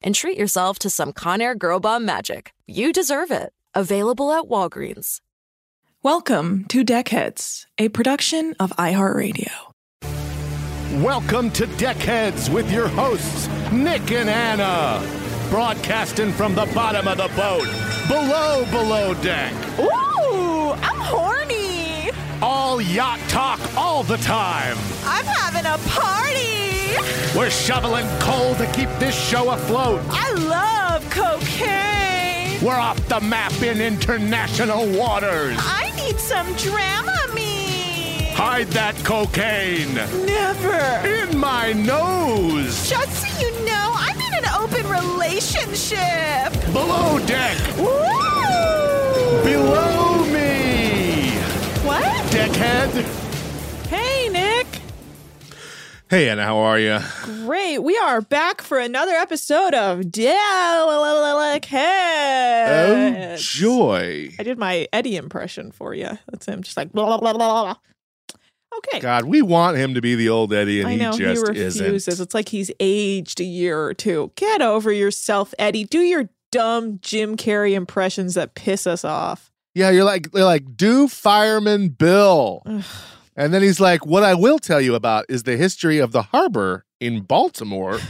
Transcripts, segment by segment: And treat yourself to some Conair Girl Bomb magic. You deserve it. Available at Walgreens. Welcome to Deckheads, a production of iHeartRadio. Welcome to Deckheads with your hosts, Nick and Anna. Broadcasting from the bottom of the boat, below deck. Ooh, I'm horny. All yacht talk all the time. I'm having a party. We're shoveling coal to keep this show afloat. I love cocaine. We're off the map in international waters. I need some Dramamine. Hide that cocaine. Never. In my nose. Just so you know, I'm in an open relationship. Below deck. Woo! Below me. What? Deckhead. Hey, Nick. Hey, Anna, how are you? Great. We are back for another episode of Deckheads. Oh, joy. I did my Eddie impression for you. That's him. Just like, blah, blah, blah, blah. Okay. God, we want him to be the old Eddie, and I know, he just refuses. Isn't. It's like he's aged a year or two. Get over yourself, Eddie. Do your dumb Jim Carrey impressions that piss us off. Yeah, you're like, do Fireman Bill. And then he's like, what I will tell you about is the history of the harbor in Baltimore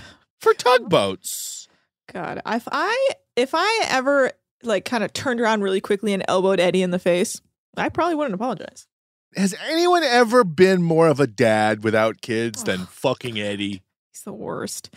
for tugboats. God, if I ever like kind of turned around really quickly and elbowed Eddie in the face, I probably wouldn't apologize. Has anyone ever been more of a dad without kids than fucking Eddie? He's the worst.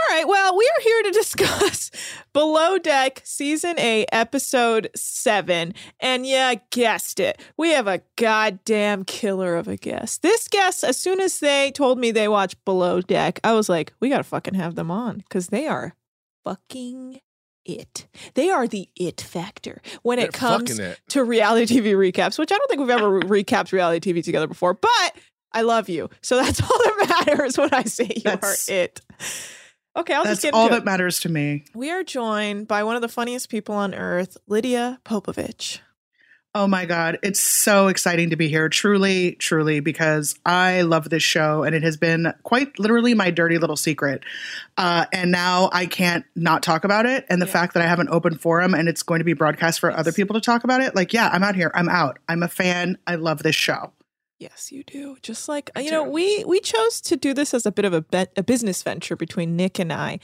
All right, well, we are here to discuss Below Deck Season 8, Episode 7. And yeah, guessed it. We have a goddamn killer of a guest. This guest, as soon as they told me they watched Below Deck, I was like, we got to fucking have them on because they are fucking it. They are the it factor when it comes to reality TV recaps, which I don't think we've ever recapped reality TV together before, but I love you. So that's all that matters when I say you are it. Okay, That's just all that matters to me. We are joined by one of the funniest people on earth, Lydia Popovich. Oh my God, it's so exciting to be here. Truly, truly, because I love this show and it has been quite literally my dirty little secret. And now I can't not talk about it. And the fact that I have an open forum and it's going to be broadcast for other people to talk about it. Like, yeah, I'm out here. I'm out. I'm a fan. I love this show. Yes, you do. Just like, you know, we chose to do this as a bit of a business venture between Nick and I.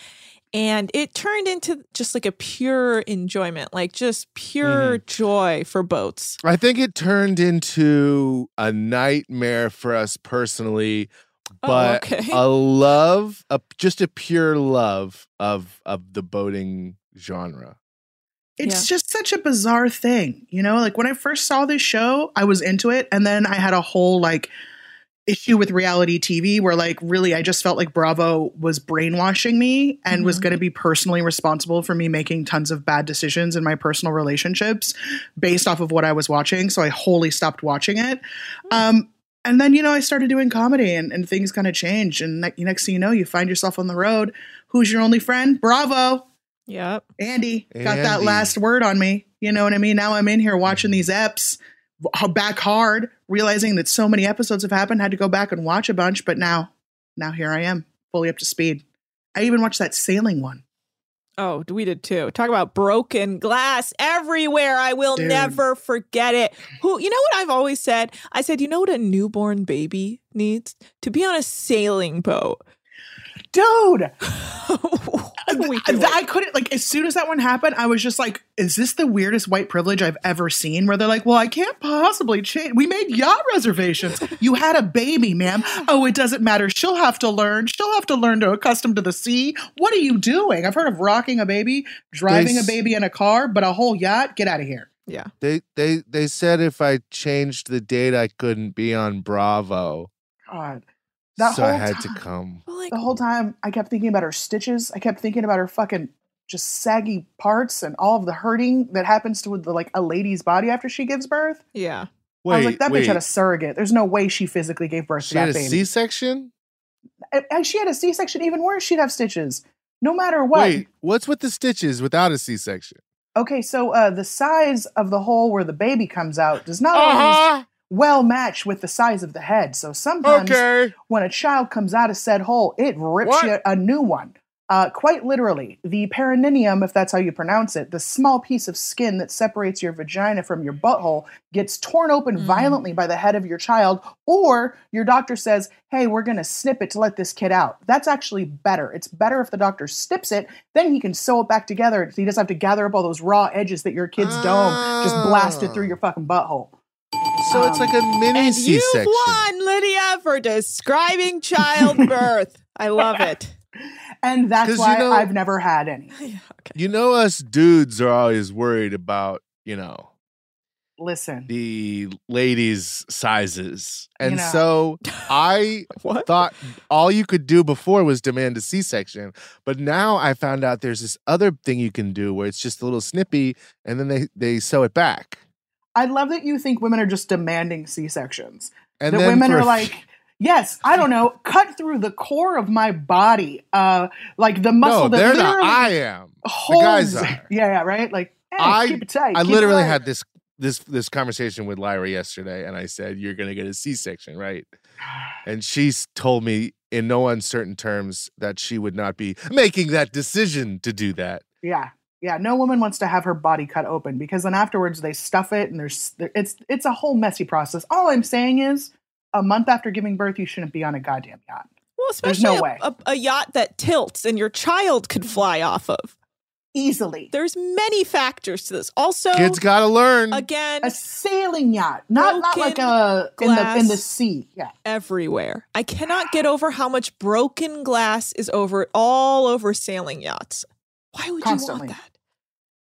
And it turned into just like a pure enjoyment, like just pure joy for boats. I think it turned into a nightmare for us personally, but a love, just a pure love of the boating genre. It's just such a bizarre thing, you know, like when I first saw this show, I was into it. And then I had a whole like issue with reality TV where like really I just felt like Bravo was brainwashing me and was going to be personally responsible for me making tons of bad decisions in my personal relationships based off of what I was watching. So I wholly stopped watching it. And then, you know, I started doing comedy and things kind of changed. And next thing you know, you find yourself on the road. Who's your only friend? Bravo. Yep. Andy got that last word on me. You know what I mean? Now I'm in here watching these eps back hard, realizing that so many episodes have happened, had to go back and watch a bunch. But now here I am, fully up to speed. I even watched that sailing one. Oh, we did too. Talk about broken glass everywhere. I will never forget it. You know what I've always said? I said, you know what a newborn baby needs? To be on a sailing boat. Dude. I couldn't, like, as soon as that one happened, I was just like, is this the weirdest white privilege I've ever seen? Where they're like, well, I can't possibly change. We made yacht reservations. You had a baby, ma'am. Oh, it doesn't matter. She'll have to learn. She'll have to learn to accustom to the sea. What are you doing? I've heard of rocking a baby, driving a baby in a car, but a whole yacht? Get out of here. Yeah. They said if I changed the date, I couldn't be on Bravo. God. I had to come. Like, the whole time, I kept thinking about her stitches. I kept thinking about her fucking just saggy parts and all of the hurting that happens to a lady's body after she gives birth. Yeah. Wait, I was like, that bitch had a surrogate. There's no way she physically gave birth to that baby. She had a C-section? And she had a C-section, even worse, she'd have stitches. No matter what. Wait, what's with the stitches without a C-section? Okay, so the size of the hole where the baby comes out does not always well matched with the size of the head. So sometimes when a child comes out of said hole, it rips you a new one. Quite literally, the perineum, if that's how you pronounce it, the small piece of skin that separates your vagina from your butthole, gets torn open violently by the head of your child, or your doctor says, hey, we're going to snip it to let this kid out. That's actually better. It's better if the doctor snips it, then he can sew it back together. So he doesn't have to gather up all those raw edges that your kid's dome just blasted through your fucking butthole. So it's like a mini C-section. And you've won, Lydia, for describing childbirth. I love it. And that's why I've never had any. Yeah, okay. You know, us dudes are always worried about, the ladies' sizes. And so I thought all you could do before was demand a C-section. But now I found out there's this other thing you can do where it's just a little snippy and then they sew it back. I love that you think women are just demanding C-sections. And that women are like, yes, I don't know, cut through the core of my body. Like the muscle that literally I am. The guys are. Yeah, right? Like, hey, keep it tight. I literally had this conversation with Lyra yesterday, and I said, you're going to get a C-section, right? And she told me in no uncertain terms that she would not be making that decision to do that. Yeah. Yeah, no woman wants to have her body cut open because then afterwards they stuff it and it's a whole messy process. All I'm saying is a month after giving birth, you shouldn't be on a goddamn yacht. Well, especially a yacht that tilts and your child could fly off of. Easily. There's many factors to this. Also, kids got to learn. Again. A sailing yacht, not like a in the sea. Yeah. Everywhere. I cannot get over how much broken glass is all over sailing yachts. Why would you want that?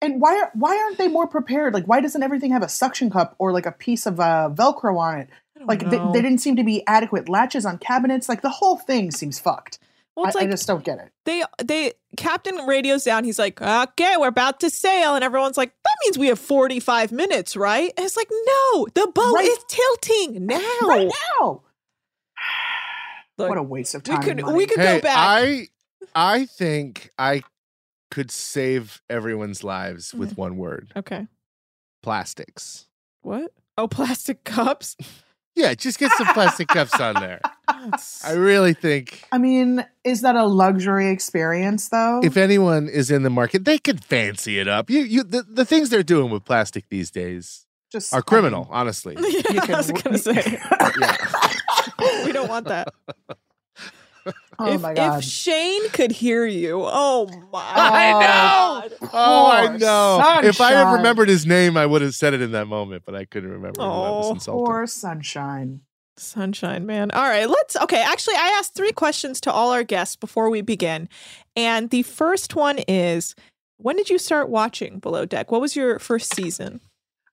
And why aren't they more prepared? Like, why doesn't everything have a suction cup or like a piece of Velcro on it? Like, they didn't seem to be adequate latches on cabinets. Like, the whole thing seems fucked. Well, I just don't get it. They Captain radios down. He's like, okay, we're about to sail. And everyone's like, that means we have 45 minutes, right? And it's like, no, the boat is tilting now. Right now. Look, what a waste of time. We could go back. I think I could save everyone's lives with one word. Okay. Plastics. What? Oh, plastic cups? Yeah, just get some plastic cups on there. I really think. I mean, is that a luxury experience, though? If anyone is in the market, they could fancy it up. The things they're doing with plastic these days are criminal, honestly. Yeah, I was going to say. We don't want that. Oh my God. If Shane could hear you, oh my! I know. Oh, I know. Sunshine. If I had remembered his name, I would have said it in that moment, but I couldn't remember. Oh, poor Sunshine. Sunshine, man. All right, actually, I asked 3 questions to all our guests before we begin, and the first one is: when did you start watching Below Deck? What was your first season?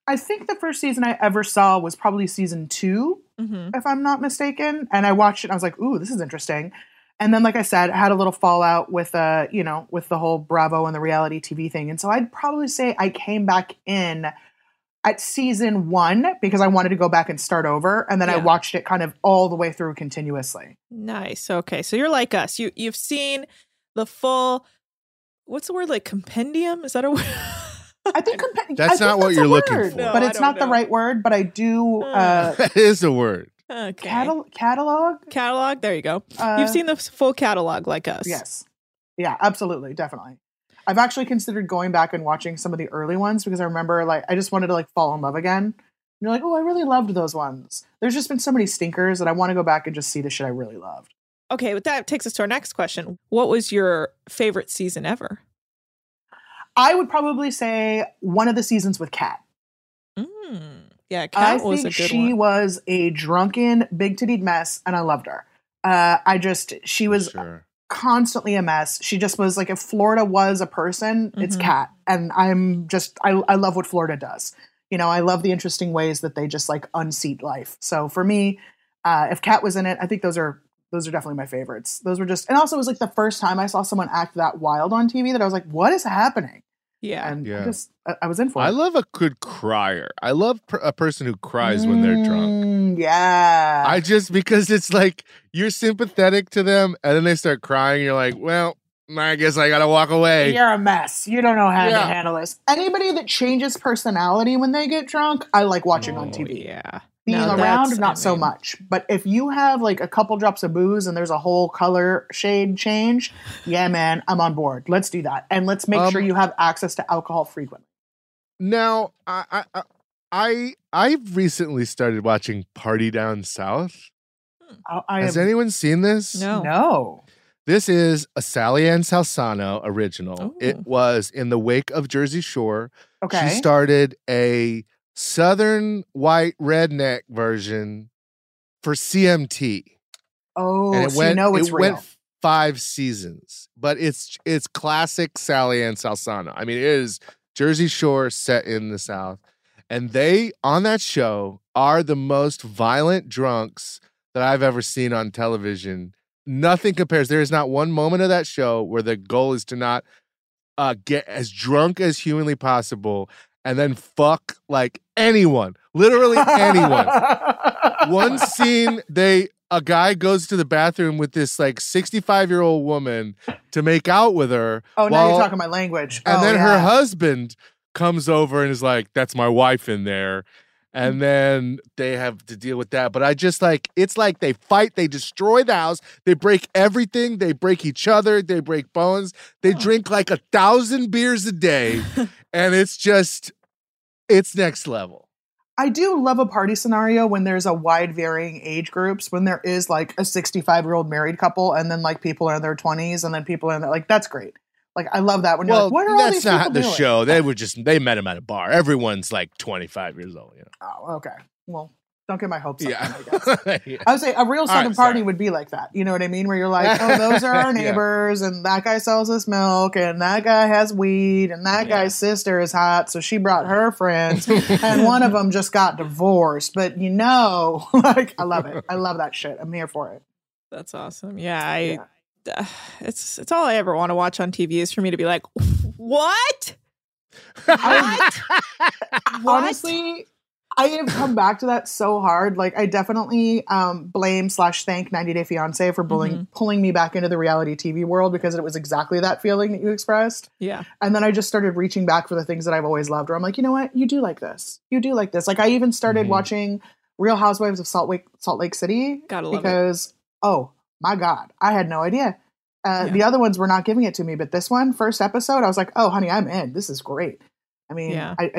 I think the first season I ever saw was probably season 2, if I'm not mistaken. And I watched it and I was like, ooh, this is interesting. And then, like I said, I had a little fallout with the whole Bravo and the reality TV thing. And so I'd probably say I came back in at season 1 because I wanted to go back and start over. And then I watched it kind of all the way through continuously. Nice. Okay. So you're like us. You've seen the full what's the word, like compendium? Is that a word? I think that's not what you're looking for. But it's not the right word, but I do. That is a word. Okay. Catalog? Catalog. There you go. You've seen the full catalog like us. Yes. Yeah, absolutely. Definitely. I've actually considered going back and watching some of the early ones because I remember like, I just wanted to like fall in love again. And you're like, oh, I really loved those ones. There's just been so many stinkers that I want to go back and just see the shit I really loved. Okay. But that takes us to our next question. What was your favorite season ever? I would probably say one of the seasons with Kat. Yeah, Kat was a good one. I think she was a drunken, big-tittied mess, and I loved her. She was constantly a mess. She just was like, if Florida was a person, it's Kat. And I love what Florida does. You know, I love the interesting ways that they just like unseat life. So for me, if Kat was in it, I think those are definitely my favorites. Those were just, and also it was like the first time I saw someone act that wild on TV that I was like, what is happening? Yeah. And I was in for it. I love a good crier. I love a person who cries when they're drunk. Yeah. Because it's like, you're sympathetic to them and then they start crying. And you're like, well, I guess I got to walk away. You're a mess. You don't know how to handle this. Anybody that changes personality when they get drunk, I like watching on TV. Yeah. Being around, not so much. But if you have like a couple drops of booze and there's a whole color shade change, yeah, man, I'm on board. Let's do that. And let's make sure you have access to alcohol frequently. Now, I've recently started watching Party Down South. Has anyone seen this? No. This is a Sally Ann Salsano original. Ooh. It was in the wake of Jersey Shore. Okay. She started a Southern white redneck version for CMT. Oh, and it went 5 seasons, but it's classic Sally Ann Salsano. I mean, it is Jersey Shore set in the South, and they on that show are the most violent drunks that I've ever seen on television. Nothing compares. There is not one moment of that show where the goal is to not get as drunk as humanly possible. And then fuck like anyone, literally anyone. One scene, a guy goes to the bathroom with this like 65-year-old woman to make out with her. Oh, now you're talking my language. And then her husband comes over and is like, "That's my wife in there." And then they have to deal with that. But I just like, it's like they fight, they destroy the house, they break everything, they break each other, they break bones. They drink like 1,000 beers a day. And it's next level. I do love a party scenario when there's a wide varying age groups, when there is like a 65-year-old married couple and then like people are in their 20s and then people are in their, like, that's great. Like, I love that when you're like, what are all these people doing? That's not the show. They met him at a bar. Everyone's like 25 years old. You know? Oh, okay. Well, don't get my hopes up. Yeah. I guess. I would say a real Southern party would be like that. You know what I mean? Where you're like, oh, those are our neighbors and that guy sells us milk and that guy has weed and that guy's sister is hot. So she brought her friends and one of them just got divorced. But you know, like, I love it. I love that shit. I'm here for it. That's awesome. Yeah. It's all I ever want to watch on TV is for me to be like, what? Honestly, I have come back to that so hard. Like, I definitely blame / thank 90 Day Fiance for pulling me back into the reality TV world because it was exactly that feeling that you expressed. Yeah. And then I just started reaching back for the things that I've always loved. Where I'm like, you know what? You do like this. You do like this. Like, I even started watching Real Housewives of Salt Lake City. Gotta love it. My God, I had no idea. The other ones were not giving it to me, but this one, first episode, I was like, "Oh, honey, I'm in. This is great." I mean, I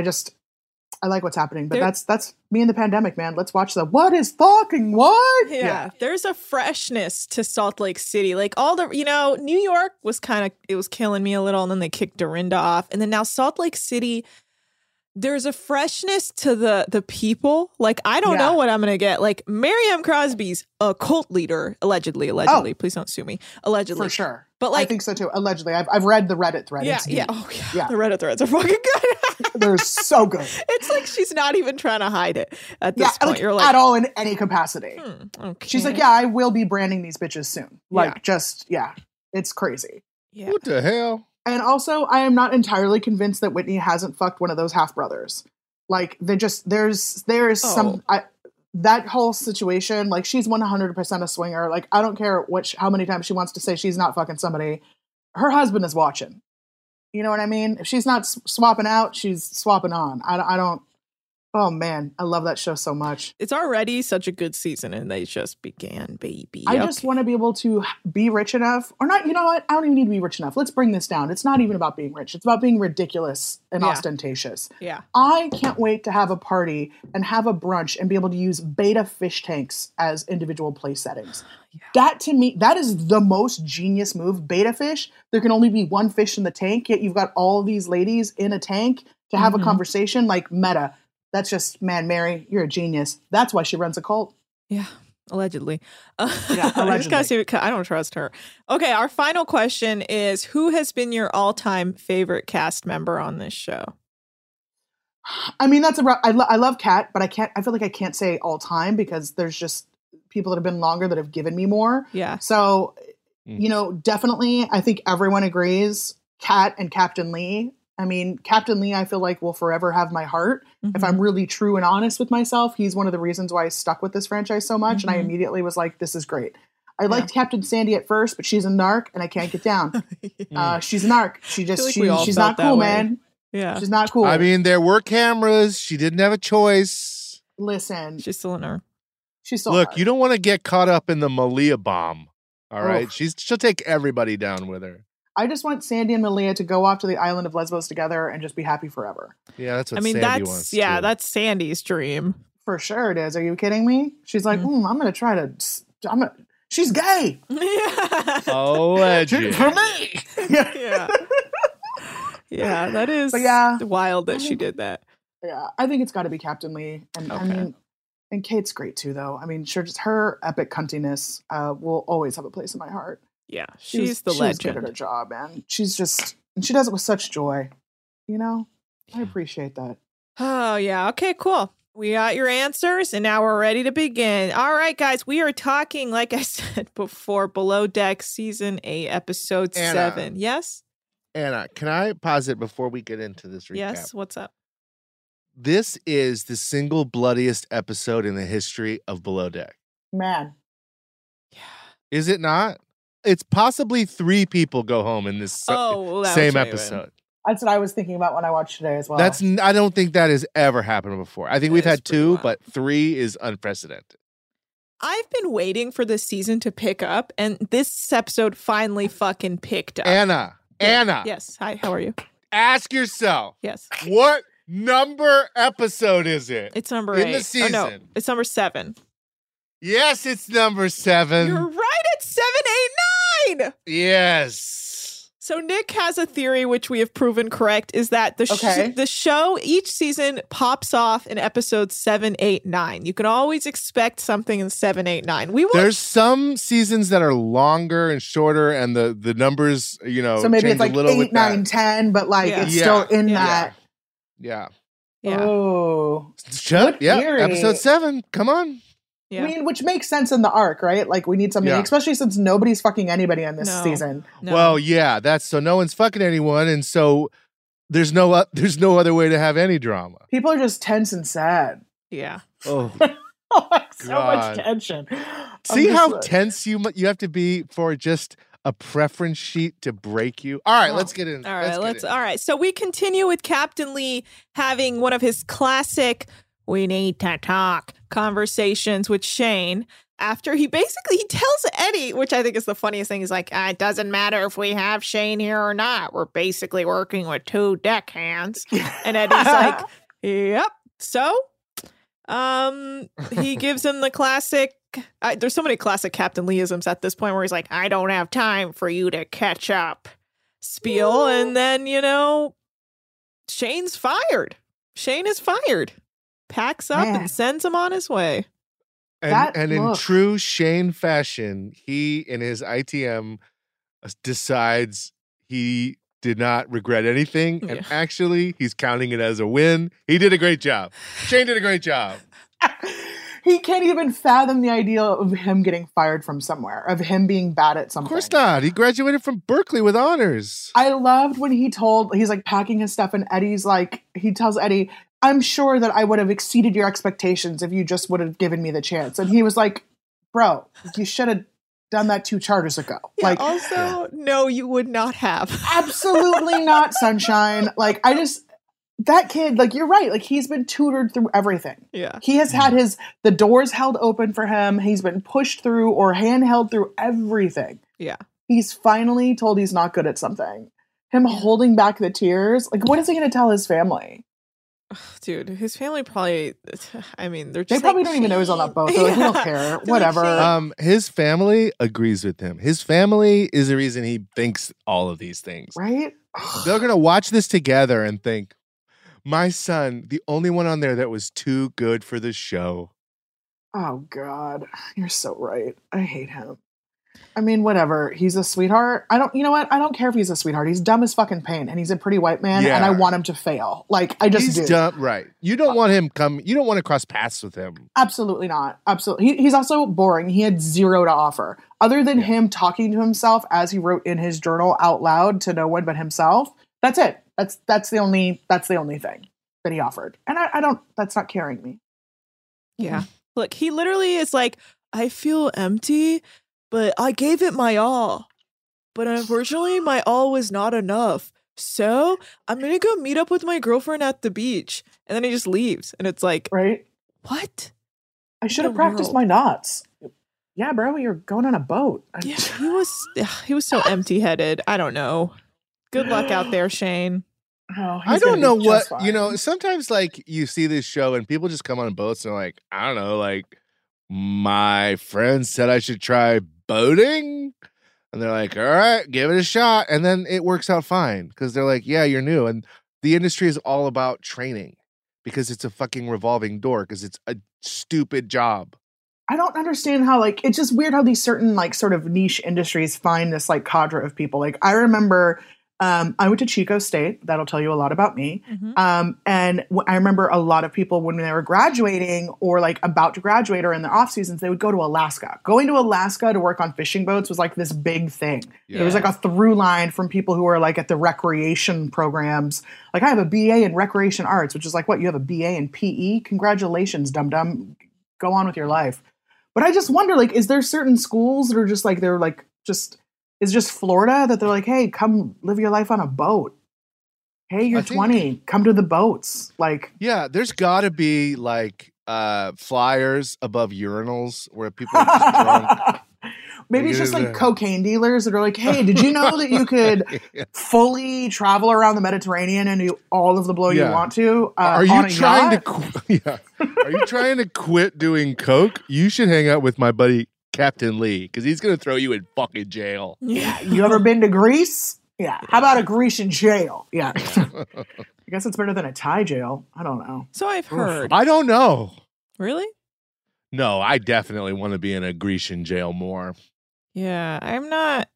like what's happening. But that's me in the pandemic, man. Let's watch what is fucking what? Yeah. There's a freshness to Salt Lake City. Like New York was it was killing me a little, and then they kicked Dorinda off, and then now Salt Lake City. There's a freshness to the people. Like, I don't know what I'm going to get. Like, Miriam Crosby's a cult leader, allegedly. Oh. Please don't sue me. Allegedly. For sure. But like, I think so, too. Allegedly. I've read the Reddit thread. Yeah, yeah. Oh, yeah. Yeah. The Reddit threads are fucking good. They're so good. It's like she's not even trying to hide it at this point. Like, you're like, at all in any capacity. Okay. She's like, I will be branding these bitches soon. Like, it's crazy. Yeah. What the hell? And also, I am not entirely convinced that Whitney hasn't fucked one of those half-brothers. Like, that whole situation, like, she's 100% a swinger. Like, I don't care how many times she wants to say she's not fucking somebody. Her husband is watching. You know what I mean? If she's not swapping out, she's swapping on. I don't. Oh, man. I love that show so much. It's already such a good season and they just began, baby. I just want to be able to be rich enough or not. You know what? I don't even need to be rich enough. Let's bring this down. It's not even about being rich. It's about being ridiculous and ostentatious. Yeah. I can't wait to have a party and have a brunch and be able to use beta fish tanks as individual place settings. Yeah. That to me, that is the most genius move. Beta fish. There can only be one fish in the tank, yet you've got all these ladies in a tank to have a conversation like meta. That's just, man, Mary, you're a genius. That's why she runs a cult. Yeah, allegedly. Allegedly. I don't trust her. Okay, our final question is, who has been your all-time favorite cast member on this show? I mean, that's I love Kat, but I feel like I can't say all-time because there's just people that have been longer that have given me more. Yeah. So, you know, definitely, I think everyone agrees, Kat and Captain Lee. I mean, Captain Lee, I feel like will forever have my heart. If I'm really true and honest with myself, he's one of the reasons why I stuck with this franchise so much. And I immediately was like, this is great. I liked Captain Sandy at first, but she's a narc and I can't get down. She's a narc. She just, she's not cool, man. Yeah. She's not cool. I mean, there were cameras. She didn't have a choice. Listen. She's still a narc. She's still Look, you don't want to get caught up in the Malia bomb. All right. She'll take everybody down with her. I just want Sandy and Malia to go off to the island of Lesbos together and just be happy forever. Yeah, that's what Sandy wants. Yeah, that's Sandy's dream. For sure it is. Are you kidding me? She's like, I'm going to try to... she's gay! Yeah. Allegedly. For me! Yeah. Yeah, that is wild that she did that. Yeah, I think it's got to be Captain Lee. And I mean, and Kate's great too, though. I mean, sure, just her epic cuntiness will always have a place in my heart. Yeah, she's legend. She's good at her job, man. And she does it with such joy. You know, I appreciate that. Oh, yeah. Okay, cool. We got your answers, and now we're ready to begin. All right, guys, we are talking, like I said before, Below Deck Season 8, Episode 7. Yes? Anna, can I pause it before we get into this recap? Yes, what's up? This is the single bloodiest episode in the history of Below Deck. Man. Yeah. Is it not? It's possibly 3 people go home in this same episode. That's what I was thinking about when I watched today as well. I don't think that has ever happened before. I think we've had 2, but 3 is unprecedented. I've been waiting for this season to pick up, and this episode finally fucking picked up. Anna. Yes. Hi, how are you? Ask yourself. Yes. What number episode is it? It's number 8. In the season. Oh, no. It's number 7. Yes, it's number 7. You're right. It's 7, 8, 9. Yes. So Nick has a theory, which we have proven correct, is that the show each season pops off in episodes 7, 8, 9. You can always expect something in 7, 8, 9. There's some seasons that are longer and shorter, and the numbers, you know, so maybe it's like 8, 9, 10, but like it's still in that. Yeah. Yeah. Oh. Yeah. Episode 7. Come on. Yeah. I mean, which makes sense in the arc, right? Like, we need something, especially since nobody's fucking anybody on this season. No. Well, yeah, that's so no one's fucking anyone, and so there's no other way to have any drama. People are just tense and sad. Yeah. Oh, so much tension. See how tense you have to be for just a preference sheet to break you. All right, let's get in. All right, all right. So we continue with Captain Lee having one of his classic. We need to talk conversations with Shane after he tells Eddie, which I think is the funniest thing. He's like, it doesn't matter if we have Shane here or not. We're basically working with 2 deckhands. And Eddie's like, yep. So he gives him the classic. There's so many classic Captain Leeisms at this point where he's like, I don't have time for you to catch up spiel. Yeah. And then, you know, Shane's fired. Shane is fired. Packs up and sends him on his way. And in true Shane fashion, he, in his ITM, decides he did not regret anything. Yeah. And actually, he's counting it as a win. He did a great job. Shane did a great job. He can't even fathom the idea of him getting fired from somewhere, of him being bad at something. Of course not. He graduated from Berkeley with honors. I loved when he's like packing his stuff and Eddie's like, he tells Eddie, I'm sure that I would have exceeded your expectations if you just would have given me the chance. And he was like, bro, you should have done that 2 charters ago. Yeah, like, also, no, you would not have. Absolutely not, Sunshine. Like, I just, that kid, like, you're right. Like, he's been tutored through everything. Yeah. He has had the doors held open for him. He's been pushed through or handheld through everything. Yeah. He's finally told he's not good at something. Him holding back the tears. Like, what is he going to tell his family? Dude, his family probably, I mean, they're just, they probably don't even know he's on that boat. They're like, we don't care. Whatever. His family agrees with him. His family is the reason he thinks all of these things. Right? They're going to watch this together and think, my son, the only one on there that was too good for the show. Oh, God. You're so right. I hate him. I mean, whatever. He's a sweetheart. You know what? I don't care if he's a sweetheart. He's dumb as fucking pain, and he's a pretty white man, and I want him to fail. Like, I just He's dumb, right. You don't want him you don't want to cross paths with him. Absolutely not. Absolutely. He's also boring. He had zero to offer. Other than him talking to himself as he wrote in his journal out loud to no one but himself, that's it. That's the only thing that he offered. And I don't, that's not carrying me. Yeah. Look, he literally is like, I feel empty. But I gave it my all. But unfortunately, my all was not enough. So I'm going to go meet up with my girlfriend at the beach. And then he just leaves. And it's like, right? What? I should have practiced my knots. Yeah, bro, you're going on a boat. Yeah, he was so empty-headed. I don't know. Good luck out there, Shane. Oh, I don't know what, fine. You know, sometimes like you see this show and people just come on boats and like, I don't know, like, my friend said I should try boating, and they're like, all right, give it a shot, and then it works out fine because they're like, yeah, you're new, and the industry is all about training because it's a fucking revolving door because it's a stupid job. I don't understand how, like, it's just weird how these certain, like, sort of niche industries find this, like, cadre of people. Like, I remember I went to Chico State. That'll tell you a lot about me. Mm-hmm. I remember a lot of people when they were graduating or like about to graduate or in their off seasons, they would go to Alaska. Going to Alaska to work on fishing boats was like this big thing. Yeah. It was like a through line from people who were like at the recreation programs. Like, I have a BA in recreation arts, which is like, what, you have a BA in PE? Congratulations, dum-dum. Go on with your life. But I just wonder, like, is there certain schools that are just like, they're like just... It's just Florida that they're like, hey, come live your life on a boat. Hey, you're 20. Come to the boats. Like, yeah, there's got to be like flyers above urinals where people are just drunk. Maybe it's just like cocaine dealers that are like, hey, did you know that you could fully travel around the Mediterranean and do all of the blow you want to? Are you trying to? Are you trying to quit doing coke? You should hang out with my buddy Captain Lee, because he's going to throw you in fucking jail. Yeah. You ever been to Greece? Yeah. How about a Grecian jail? Yeah. I guess it's better than a Thai jail. I don't know. So I've heard. I don't know. Really? No, I definitely want to be in a Grecian jail more. Yeah. I'm not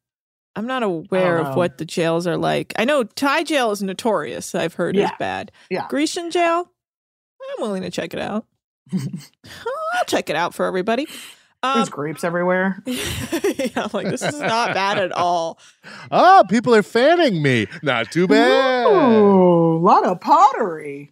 aware of what the jails are like. I know Thai jail is notorious. I've heard is bad. Yeah. Grecian jail? I'm willing to check it out. I'll check it out for everybody. There's grapes everywhere. Yeah, I'm like, this is not bad at all. Oh, people are fanning me. Not too bad. Ooh, a lot of pottery.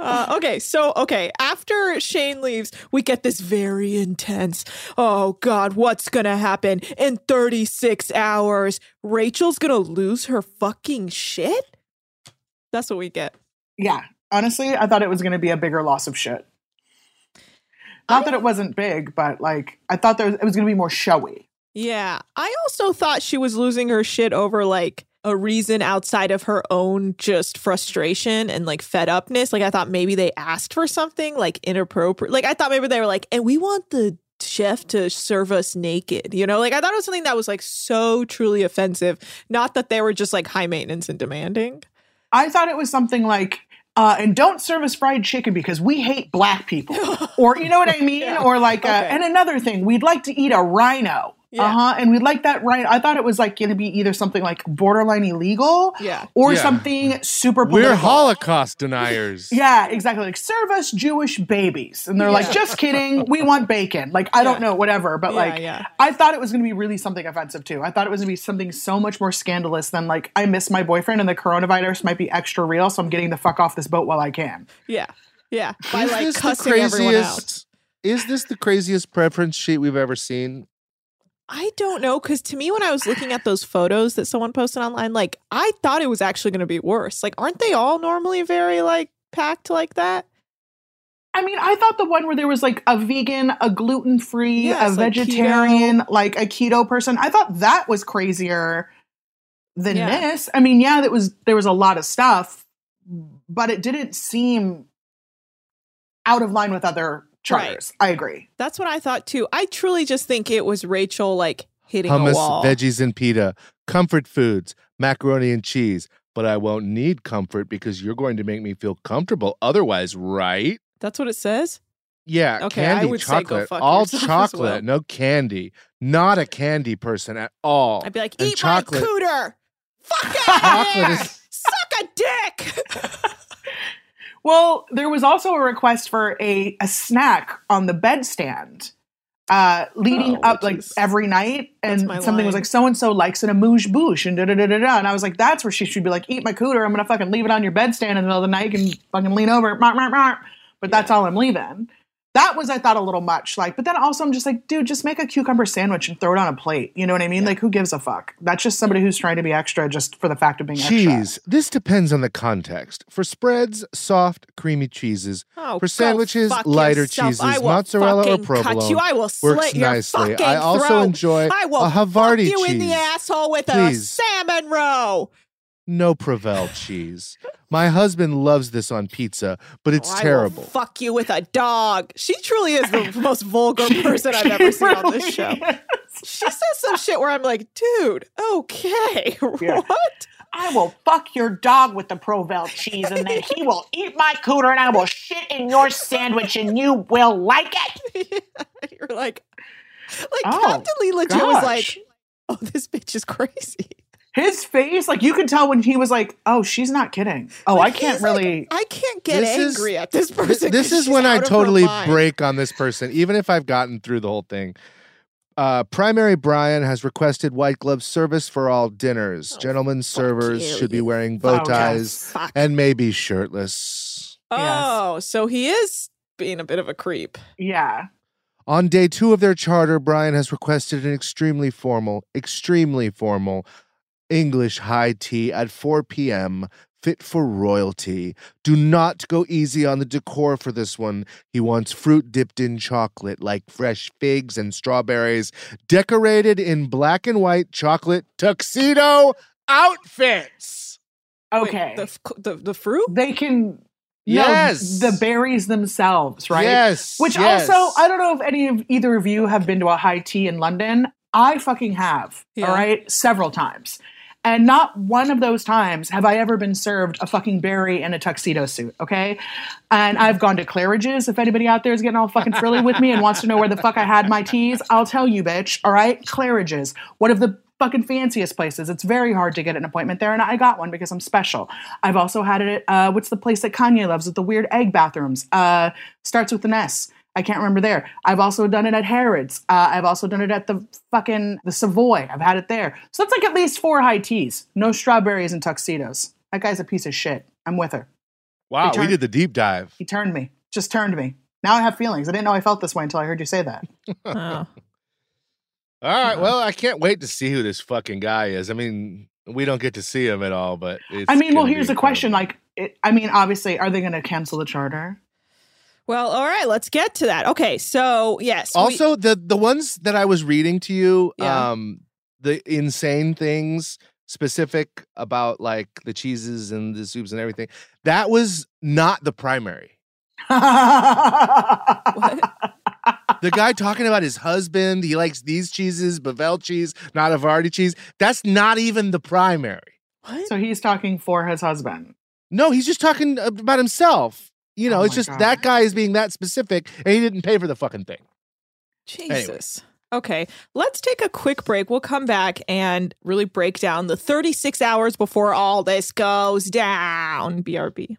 Okay, after Shane leaves, we get this very intense, oh God, what's gonna happen in 36 hours? Rachel's gonna lose her fucking shit? That's what we get. Yeah. Honestly, I thought it was going to be a bigger loss of shit. Not that it wasn't big, but like I thought it was going to be more showy. Yeah. I also thought she was losing her shit over like a reason outside of her own just frustration and like fed upness. Like I thought maybe they asked for something like inappropriate. Like I thought maybe they were like, and we want the chef to serve us naked. You know, like I thought it was something that was like so truly offensive. Not that they were just like high maintenance and demanding. I thought it was something like, and don't serve us fried chicken because we hate black people. Or, you know what I mean? Yeah. Or like, and another thing, we'd like to eat a rhino. Yeah. And we'd like that rhino. I thought it was like going to be either something like borderline illegal or something super political. We're Holocaust deniers. Yeah, exactly. Like, serve us Jewish babies. And they're like, just kidding. We want bacon. Like, I don't know, whatever. But I thought it was going to be really something offensive too. I thought it was going to be something so much more scandalous than like, I miss my boyfriend and the coronavirus might be extra real. So I'm getting the fuck off this boat while I can. Yeah. Yeah. By like cussing everyone out. Is this the craziest preference sheet we've ever seen? I don't know, because to me, when I was looking at those photos that someone posted online, like, I thought it was actually going to be worse. Like, aren't they all normally very, like, packed like that? I mean, I thought the one where there was, like, a vegan, a gluten-free, a vegetarian, like, a keto person, I thought that was crazier than this. I mean, yeah, there was a lot of stuff, but it didn't seem out of line with other charters. Right. I agree. That's what I thought too. I truly just think it was Rachel like hitting hummus, a wall. Veggies and pita, comfort foods, macaroni and cheese. But I won't need comfort because you're going to make me feel comfortable otherwise, right? That's what it says? Yeah, okay, candy, I would chocolate, say go fuck all chocolate, well. No candy. Not a candy person at all. I'd be like, and eat chocolate. My cooter. Fuck out of here. Suck a dick. Well, there was also a request for a snack on the bedstand leading up like every night. And something was like, so-and-so likes an amuse bouche and da-da-da-da-da. And I was like, that's where she should be like, eat my cooter. I'm going to fucking leave it on your bedstand in the middle of the night. You can fucking lean over. But that's all I'm leaving. That was, I thought, a little much. Like, but then also I'm just like, dude, just make a cucumber sandwich and throw it on a plate. You know what I mean? Yeah. Like, who gives a fuck? That's just somebody who's trying to be extra just for the fact of being extra. Cheese. This depends on the context. For spreads, soft, creamy cheeses. Oh, for sandwiches, lighter cheeses, mozzarella or provolone. Cut you. I will slit works your nicely. Fucking I also throat. Enjoy I will a Havarti cheese. You in the asshole with please. A salmon roe. No Provel cheese. My husband loves this on pizza, but it's terrible. I will fuck you with a dog. She truly is the most vulgar person I've ever seen really on this show. Is. She says some shit where I'm like, dude, okay, yeah. What? I will fuck your dog with the Provel cheese, and then he will eat my cooter, and I will shit in your sandwich, and you will like it. Yeah, you're like oh, Captain Lee Leger was like, oh, this bitch is crazy. His face, like, you could tell when he was like, oh, she's not kidding. Oh, like, I can't really. Like, I can't get angry at this person. This is when I totally break on this person, even if I've gotten through the whole thing. Primary Brian has requested white glove service for all dinners. Oh, gentlemen servers should be wearing bow ties and maybe shirtless. Oh, yes. So he is being a bit of a creep. Yeah. On day 2 of their charter, Brian has requested an extremely formal, English high tea at 4 p.m. Fit for royalty. Do not go easy on the decor for this one. He wants fruit dipped in chocolate, like fresh figs and strawberries, decorated in black and white chocolate tuxedo outfits. Okay. Wait, the fruit? They can... Yes. No, the berries themselves, right? Yes. Which also, I don't know if either of you have been to a high tea in London. I fucking have, all right? Several times. And not one of those times have I ever been served a fucking berry in a tuxedo suit, okay? And I've gone to Claridge's. If anybody out there is getting all fucking frilly with me and wants to know where the fuck I had my teas, I'll tell you, bitch, all right? Claridge's, one of the fucking fanciest places. It's very hard to get an appointment there, and I got one because I'm special. I've also had it at, what's the place that Kanye loves with the weird egg bathrooms? Starts with an S. I can't remember there. I've also done it at Harrods. I've also done it at the fucking the Savoy. I've had it there. So that's like at least 4 high teas. No strawberries and tuxedos. That guy's a piece of shit. I'm with her. Wow, we did the deep dive. He turned me. Just turned me. Now I have feelings. I didn't know I felt this way until I heard you say that. Oh. All right. Well, I can't wait to see who this fucking guy is. I mean, we don't get to see him at all, but it's here's the question. Like, obviously, are they going to cancel the charter? Well, all right, let's get to that. Okay, so, yes. Also, the ones that I was reading to you, the insane things specific about, like, the cheeses and the soups and everything, that was not the primary. What? The guy talking about his husband, he likes these cheeses, Bavel cheese, not Havarti cheese. That's not even the primary. What? So he's talking for his husband? No, he's just talking about himself. You know, it's just God. That guy is being that specific, and he didn't pay for the fucking thing. Jesus. Anyway. Okay, let's take a quick break. We'll come back and really break down the 36 hours before all this goes down. BRB.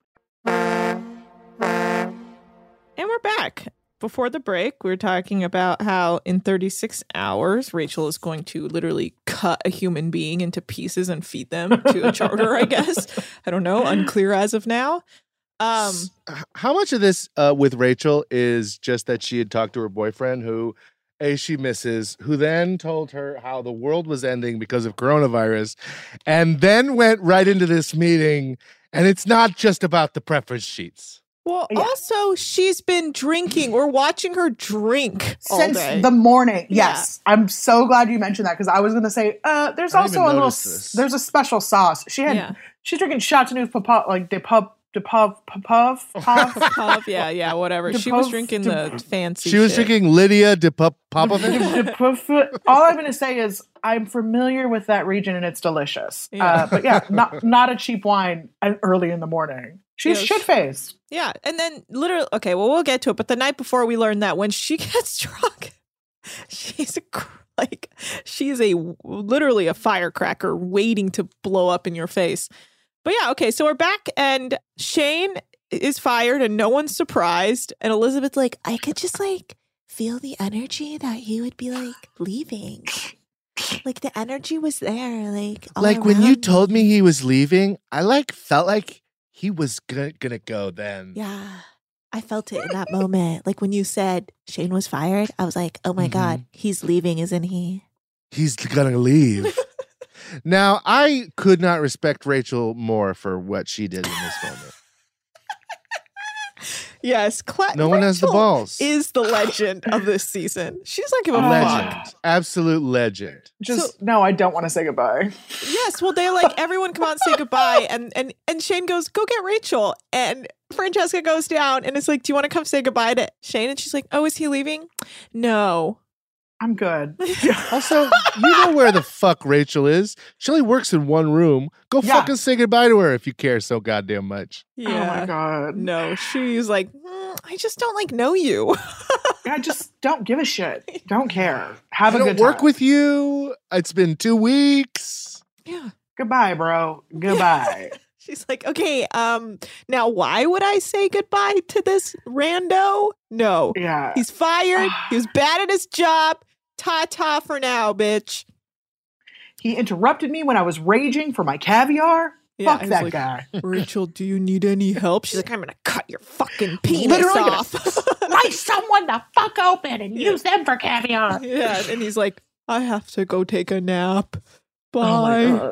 And we're back. Before the break, we were talking about how in 36 hours, Rachel is going to literally cut a human being into pieces and feed them to a charter, I guess. I don't know. Unclear as of now. How much of this with Rachel is just that she had talked to her boyfriend who, A, she misses, who then told her how the world was ending because of coronavirus, and then went right into this meeting, and it's not just about the preference sheets. Well, yeah. Also, she's been drinking. We're watching her drink since the morning. Yes. Yeah. I'm so glad you mentioned that because I was going to say, there's also a little, there's a special sauce. She's drinking Chateauneuf, Popov. Yeah, whatever. She was drinking the fancy shit. She was drinking Lydia Popovich. All I'm going to say is I'm familiar with that region and it's delicious. Yeah. But yeah, not a cheap wine early in the morning. She's shit-faced. Yeah. And then literally, okay, well, we'll get to it. But the night before we learned that when she gets drunk, she's literally a firecracker waiting to blow up in your face. But yeah, okay, so we're back and Shane is fired and no one's surprised. And Elizabeth's like, I could just feel the energy that you would be leaving. The energy was there. When you told me he was leaving, I felt like he was gonna go then. Yeah, I felt it in that moment. When you said Shane was fired, I was like, oh my God, he's leaving, isn't he? He's gonna leave. Now, I could not respect Rachel more for what she did in this moment. Yes. No one has the balls. Is the legend of this season. She's not giving a fuck. Absolute legend. Just, no, I don't want to say goodbye. Yes. Well, they're like, everyone come out and say goodbye. And Shane goes, go get Rachel. And Francesca goes down and it's like, do you want to come say goodbye to Shane? And she's like, oh, is he leaving? No. I'm good. Also, you know where the fuck Rachel is. She only works in one room. Go fucking say goodbye to her if you care so goddamn much. Yeah. Oh my God. No, she's like, I just don't know you. I just don't give a shit. Don't care. Have a good time. I don't work with you. It's been 2 weeks. Yeah. Goodbye, bro. Goodbye. She's like, okay, now why would I say goodbye to this rando? No. Yeah. He's fired. He was bad at his job. Ta-ta for now, bitch. He interrupted me when I was raging for my caviar. Yeah, fuck that guy. Rachel, do you need any help? She's like, I'm going to cut your fucking penis off. Slice someone the fuck open and use them for caviar. Yeah, and he's like, I have to go take a nap. Bye. Oh my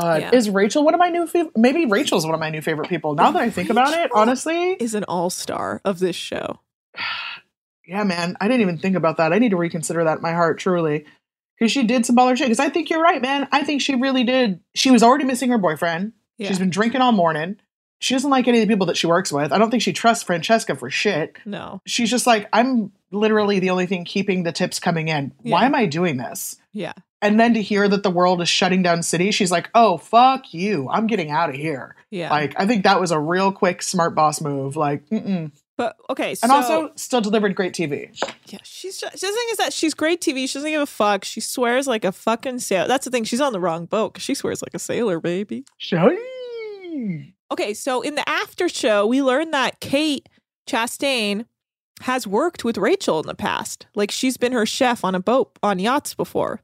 God. Yeah. Is Rachel one of my new favorite? Maybe Rachel's one of my new favorite people. Now that I think about it, honestly. Is an all-star of this show. Yeah, man. I didn't even think about that. I need to reconsider that in my heart, truly. Because she did some baller shit. Because I think you're right, man. I think she really did. She was already missing her boyfriend. Yeah. She's been drinking all morning. She doesn't like any of the people that she works with. I don't think she trusts Francesca for shit. No. She's just like, I'm literally the only thing keeping the tips coming in. Yeah. Why am I doing this? Yeah. And then to hear that the world is shutting down city, she's like, oh, fuck you. I'm getting out of here. Yeah. Like, I think that was a real quick smart boss move. Like, But, okay, so. And also, still delivered great TV. Yeah, she's just, the thing is that she's great TV. She doesn't give a fuck. She swears like a fucking sailor. That's the thing. She's on the wrong boat because she swears like a sailor, baby. Okay, so in the after show, we learned that Kate Chastain has worked with Rachel in the past. Like, she's been her chef on a boat, on yachts before.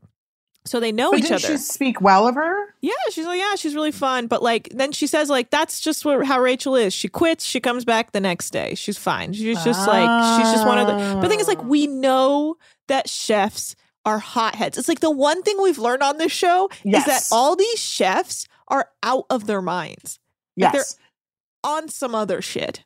So they know each other. Did she speak well of her? Yeah, she's like, yeah, she's really fun. But like, then she says, like, that's just how Rachel is. She quits. She comes back the next day. She's fine. She's just like, she's just one of the. But the thing is, like, we know that chefs are hotheads. It's like the one thing we've learned on this show is that all these chefs are out of their minds. Like, they're on some other shit.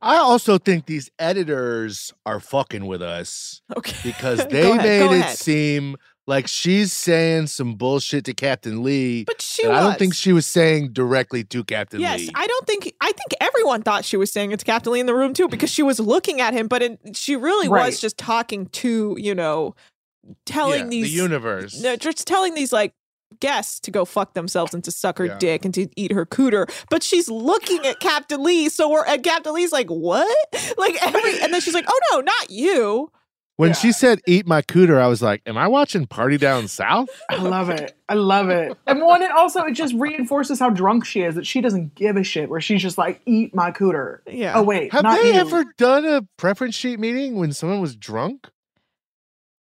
I also think these editors are fucking with us. Okay. Because they made it seem like she's saying some bullshit to Captain Lee. But she was. I don't think she was saying directly to Captain Lee. Yes, I think everyone thought she was saying it to Captain Lee in the room too, because she was looking at him, but she really was just talking to, you know, telling these. The universe. No, just telling these like guests to go fuck themselves and to suck her dick and to eat her cooter. But she's looking at Captain Lee. So we're at Captain Lee's like, what? Like and then she's like, oh no, not you. When she said, eat my cooter, I was like, am I watching Party Down South? I love it. I love it. And one, it just reinforces how drunk she is, that she doesn't give a shit, where she's just like, eat my cooter. Yeah. Oh, wait. Have they ever done a preference sheet meeting when someone was drunk?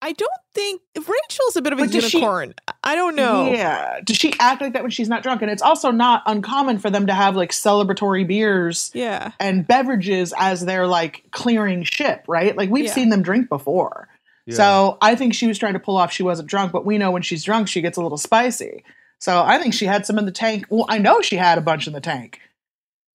I don't think. Rachel's a bit of a unicorn. I don't know. Yeah. Does she act like that when she's not drunk? And it's also not uncommon for them to have like celebratory beers and beverages as they're like clearing ship, right? Like we've seen them drink before. Yeah. So I think she was trying to pull off she wasn't drunk, but we know when she's drunk, she gets a little spicy. So I think she had some in the tank. Well, I know she had a bunch in the tank.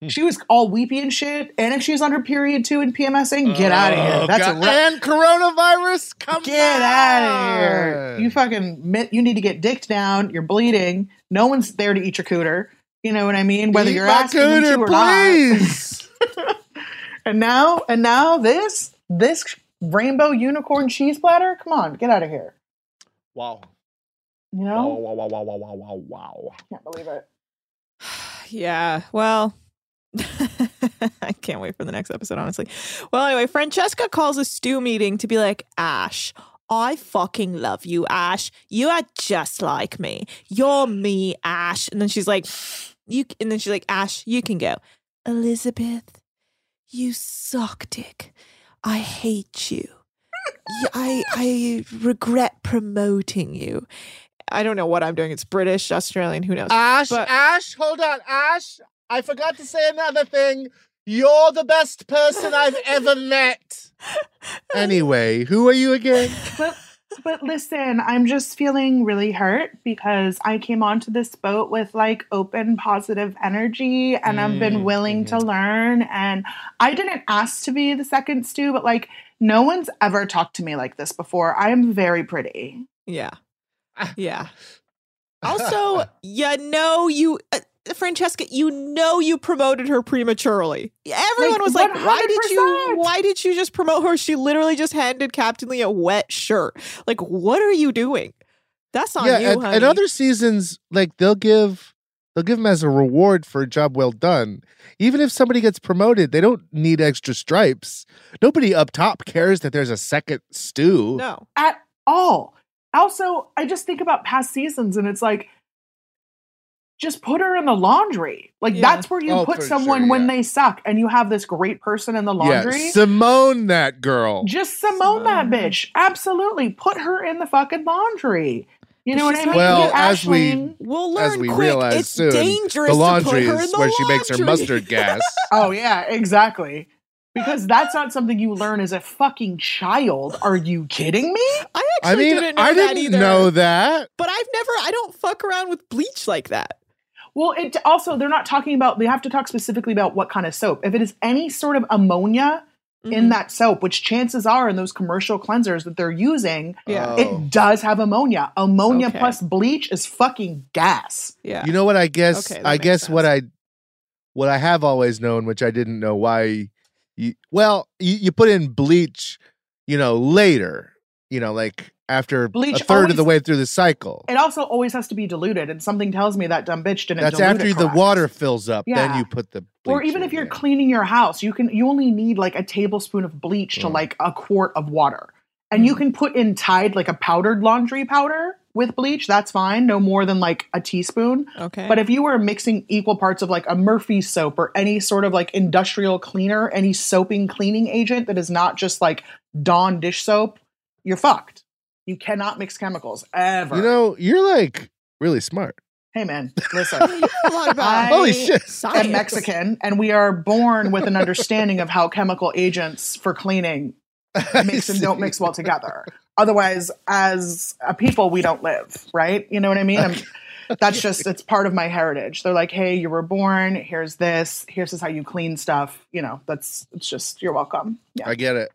She was all weepy and shit. And if she was on her period too and PMSing, get out of here. That's God. And coronavirus, come get out of here. You fucking, you need to get dicked down. You're bleeding. No one's there to eat your cooter. You know what I mean? Whether you're asking them to or please. Not. And now this rainbow unicorn cheese platter. Come on, get out of here. Wow. You know? Wow. Can't believe it. Yeah. Well. I can't wait for the next episode, honestly. Well, anyway, Francesca calls a stew meeting to be like, Ash, I fucking love you, Ash. You are just like me. You're me, Ash. And then she's like, Ash, you can go. Elizabeth, you suck dick. I hate you. I regret promoting you. I don't know what I'm doing. It's British, Australian, who knows? Ash, hold on, Ash. I forgot to say another thing. You're the best person I've ever met. Anyway, who are you again? But But listen, I'm just feeling really hurt because I came onto this boat with like open, positive energy, and I've been willing to learn. And I didn't ask to be the second stew, but like no one's ever talked to me like this before. I am very pretty. Yeah. Yeah. Also, Francesca, you promoted her prematurely. Everyone was like, 100%. Why did you just promote her? She literally just handed Captain Lee a wet shirt. Like, what are you doing? That's on you, honey. And other seasons, like, they'll give them as a reward for a job well done. Even if somebody gets promoted, they don't need extra stripes. Nobody up top cares that there's a second stew. No. At all. Also, I just think about past seasons, and it's like, just put her in the laundry. Like, that's where you put someone when they suck, and you have this great person in the laundry. Yeah. Simone that girl. Just Simone that bitch. Absolutely. Put her in the fucking laundry. You know what I mean? Well, as we realize soon, dangerous the laundry to put her is in the where laundry. She makes her mustard gas. Oh, yeah, exactly. Because that's not something you learn as a fucking child. Are you kidding me? I didn't know that. But I don't fuck around with bleach like that. Well, they're not talking about, they have to talk specifically about what kind of soap. If it is any sort of ammonia in that soap, which chances are in those commercial cleansers that they're using, it does have ammonia. Ammonia plus bleach is fucking gas. Yeah. You know what I guess? What I have always known, which I didn't know why. You put in bleach, later, like after bleach a third of the way through the cycle. It also always has to be diluted, and something tells me that dumb bitch didn't dilute it correctly. That's after the water fills up, then you put the bleach. Or even if you're cleaning your house, you only need like a tablespoon of bleach to like a quart of water. And you can put in Tide like a powdered laundry powder with bleach. That's fine. No more than like a teaspoon. Okay. But if you were mixing equal parts of like a Murphy's soap or any sort of like industrial cleaner, any soaping cleaning agent that is not just like Dawn dish soap, you're fucked. You cannot mix chemicals ever. You're like really smart. Hey, man, listen. Holy shit. I'm Mexican, and we are born with an understanding of how chemical agents for cleaning mix and don't mix well together. Otherwise, as a people, we don't live, right? You know what I mean? Okay. That's just, it's part of my heritage. They're like, hey, you were born. Here's this. Here's how you clean stuff. It's just, you're welcome. Yeah. I get it.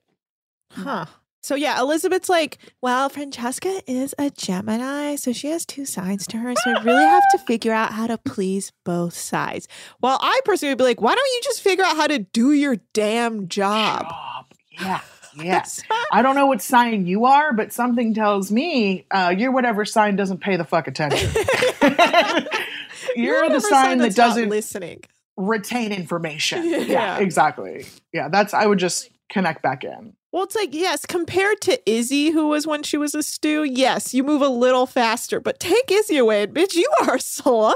Huh. So yeah, Elizabeth's like, well, Francesca is a Gemini, so she has two sides to her. So I really have to figure out how to please both sides. While I personally would be like, why don't you just figure out how to do your damn job? Yeah. Yes. I don't know what sign you are, but something tells me your whatever sign doesn't pay the fuck attention. You're the sign that doesn't retain information. Yeah, exactly. Yeah, I would just connect back in. Well, it's like, yes, compared to Izzy, who was when she was a stew, yes, you move a little faster, but take Izzy away, and bitch, you are slow.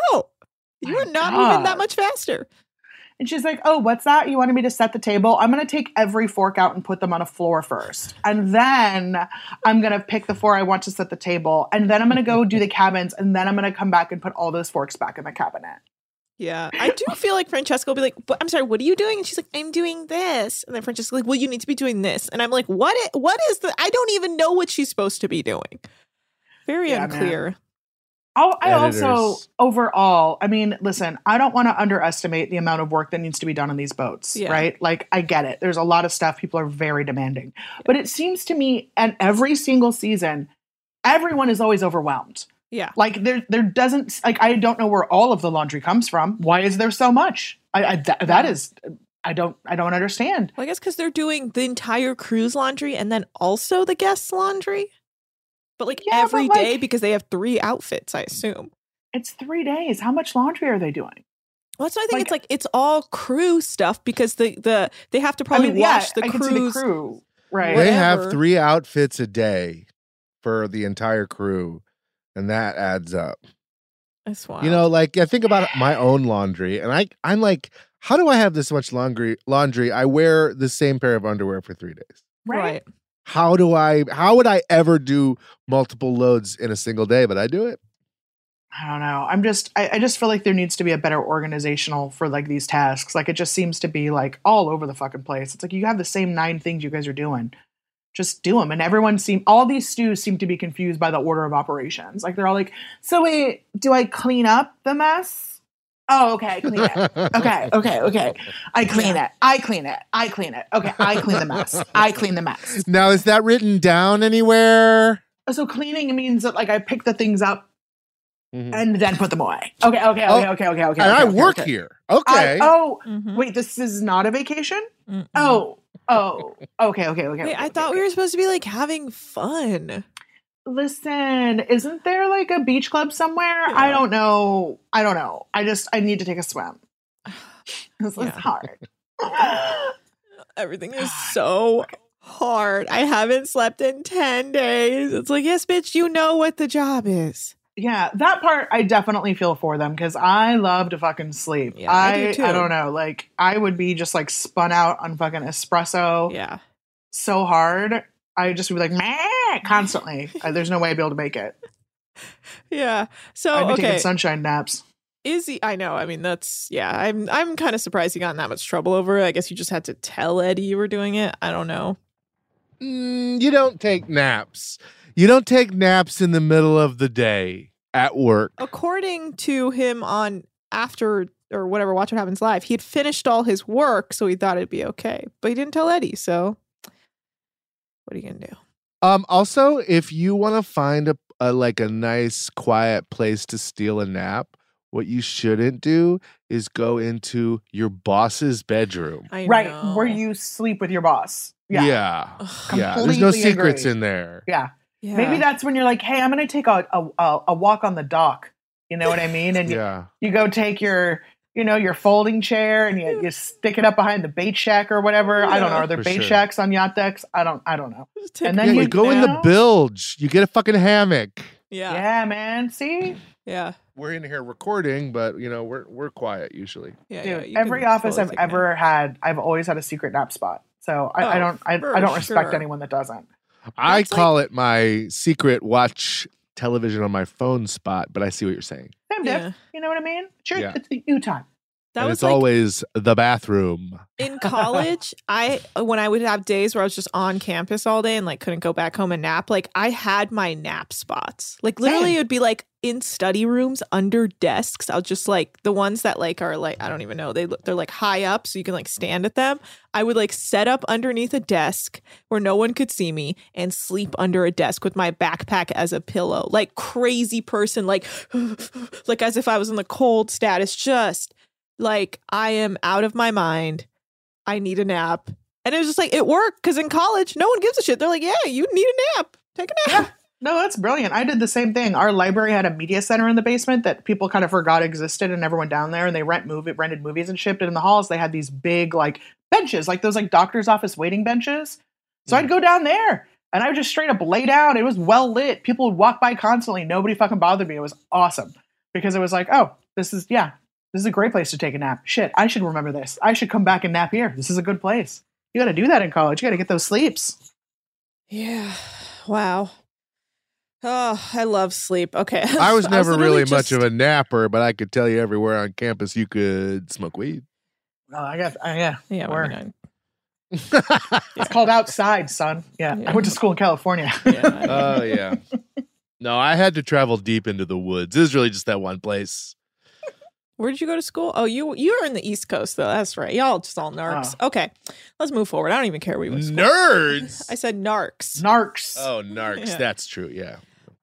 You're not even that much faster. And she's like, oh, what's that? You wanted me to set the table? I'm going to take every fork out and put them on a floor first. And then I'm going to pick the four I want to set the table. And then I'm going to go do the cabins. And then I'm going to come back and put all those forks back in the cabinet. Yeah. I do feel like Francesca will be like, I'm sorry, what are you doing? And she's like, I'm doing this. And then Francesca's like, well, you need to be doing this. And I'm like, what is I don't even know what she's supposed to be doing. Very unclear. Man. Listen, I don't want to underestimate the amount of work that needs to be done on these boats, right? Like, I get it. There's a lot of stuff. People are very demanding. Yeah. But it seems to me, and every single season, everyone is always overwhelmed. Yeah. Like, there doesn't, like, I don't know where all of the laundry comes from. Why is there so much? I don't understand. Well, I guess because they're doing the entire cruise laundry and then also the guests' laundry. But every day, because they have three outfits, I assume. It's 3 days. How much laundry are they doing? Well, that's why I think it's all crew stuff, because they have to probably wash the crew. Right. They have three outfits a day for the entire crew, and that adds up. That's wild. I think about my own laundry, and I'm like, how do I have this much laundry? I wear the same pair of underwear for 3 days. Right. How would I ever do multiple loads in a single day? But I do it. I don't know. I just feel like there needs to be a better organizational for like these tasks. Like, it just seems to be like all over the fucking place. It's like you have the same nine things you guys are doing. just do them. And all these stews seem to be confused by the order of operations. Like they're all like, so wait, do I clean up the mess? Oh, okay, I clean it. Okay. I clean it. Okay, I clean the mess. Now, is that written down anywhere? So cleaning means that like I pick the things up and then put them away. Okay. And I work here. Okay. Wait, this is not a vacation? Mm-mm. Okay. Wait, I thought we were supposed to be like having fun. Listen, isn't there like a beach club somewhere? Yeah. I don't know. I need to take a swim. This is hard. Everything is so hard. I haven't slept in 10 days. It's like, yes, bitch, you know what the job is. Yeah, that part I definitely feel for them because I love to fucking sleep. Yeah, I do too. I don't know. Like, I would be just like spun out on fucking espresso. Yeah. So hard. I just would be like, meh, constantly. There's no way I'd be able to make it. Yeah. So, I'd be taking sunshine naps. Izzy, I know. I mean, I'm kind of surprised you got in that much trouble over it. I guess you just had to tell Eddie you were doing it. I don't know. You don't take naps. You don't take naps in the middle of the day at work. According to him on After or whatever, Watch What Happens Live, he had finished all his work, so he thought it'd be okay. But he didn't tell Eddie, so what are you going to do? Also, if you want to find a nice, quiet place to steal a nap, what you shouldn't do is go into your boss's bedroom. Right, where you sleep with your boss. Yeah. There's no secrets in there. Yeah. Yeah. Maybe that's when you're like, hey, I'm going to take a walk on the dock. You know what I mean? And you go take your folding chair and you stick it up behind the bait shack or whatever. Yeah, I don't know. Are there bait shacks on yacht decks? I don't know. And then you go in the bilge. You get a fucking hammock. Yeah. Yeah, man. See? Yeah. We're in here recording, but we're quiet usually. Yeah. Dude, every office I've ever had, I've always had a secret nap spot. So I don't respect anyone that doesn't. I call it my secret watch television on my phone spot, but I see what you're saying. You know what I mean? Sure, yeah. It's you time. It's always the bathroom. In college, when I would have days where I was just on campus all day and like couldn't go back home and nap, like I had my nap spots. Like literally it would be like in study rooms under desks. I was just like the ones that like are like, I don't even know. They're like high up so you can like stand at them. I would like set up underneath a desk where no one could see me and sleep under a desk with my backpack as a pillow. Like crazy person, like, like as if I was in the cold status, just like I am out of my mind. I need a nap. And it was just like, it worked because in college, no one gives a shit. They're like, yeah, you need a nap. Take a nap. Yeah. No, that's brilliant. I did the same thing. Our library had a media center in the basement that people kind of forgot existed and never went down there. And they rented movies and shipped it in the halls. They had these big like benches, like those like doctor's office waiting benches. So I'd go down there and I would just straight up lay down. It was well lit. People would walk by constantly. Nobody fucking bothered me. It was awesome because it was like, oh, this is a great place to take a nap. Shit, I should remember this. I should come back and nap here. This is a good place. You got to do that in college. You got to get those sleeps. Yeah. Wow. Oh, I love sleep. Okay. I was never really much of a napper, but I could tell you everywhere on campus you could smoke weed. Oh, yeah. It's called outside, son. Yeah. I went to school in California. Oh, yeah. No, I had to travel deep into the woods. It was really just that one place. Where did you go to school? Oh, you were in the East Coast, though. That's right. Y'all just all narcs. Oh. Okay. Let's move forward. I don't even care where we went. Nerds? I said narcs. Narcs. Oh, narcs. Yeah. That's true. Yeah.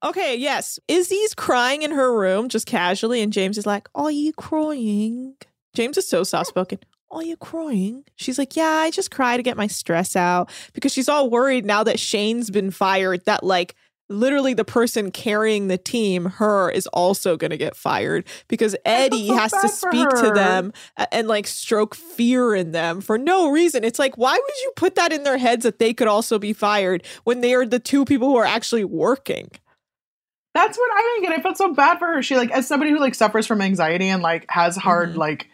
Okay, yes. Izzy's crying in her room just casually, and James is like, are you crying? James is so soft-spoken. Are you crying? She's like, yeah, I just cry to get my stress out. Because she's all worried now that Shane's been fired that, like, literally the person carrying the team, her, is also going to get fired because Eddie has to speak to them and like stroke fear in them for no reason. It's like, why would you put that in their heads that they could also be fired when they are the two people who are actually working? That's what I didn't get. I felt so bad for her. She like, as somebody who like suffers from anxiety and like has hard like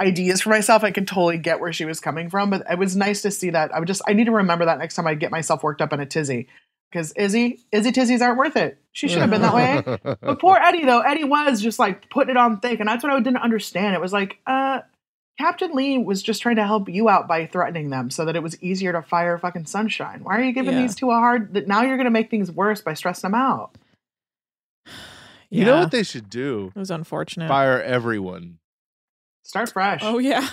ideas for myself, I could totally get where she was coming from, but it was nice to see that. I need to remember that next time I get myself worked up in a tizzy. Because Izzy tizzies aren't worth it. She should have been that way. But poor Eddie, though. Eddie was just like putting it on thick. And that's what I didn't understand. It was like, Captain Lee was just trying to help you out by threatening them so that it was easier to fire fucking Sunshine. Why are you giving these two a hard... Now you're going to make things worse by stressing them out. You know what they should do? It was unfortunate. Fire everyone. Start fresh. Oh, yeah.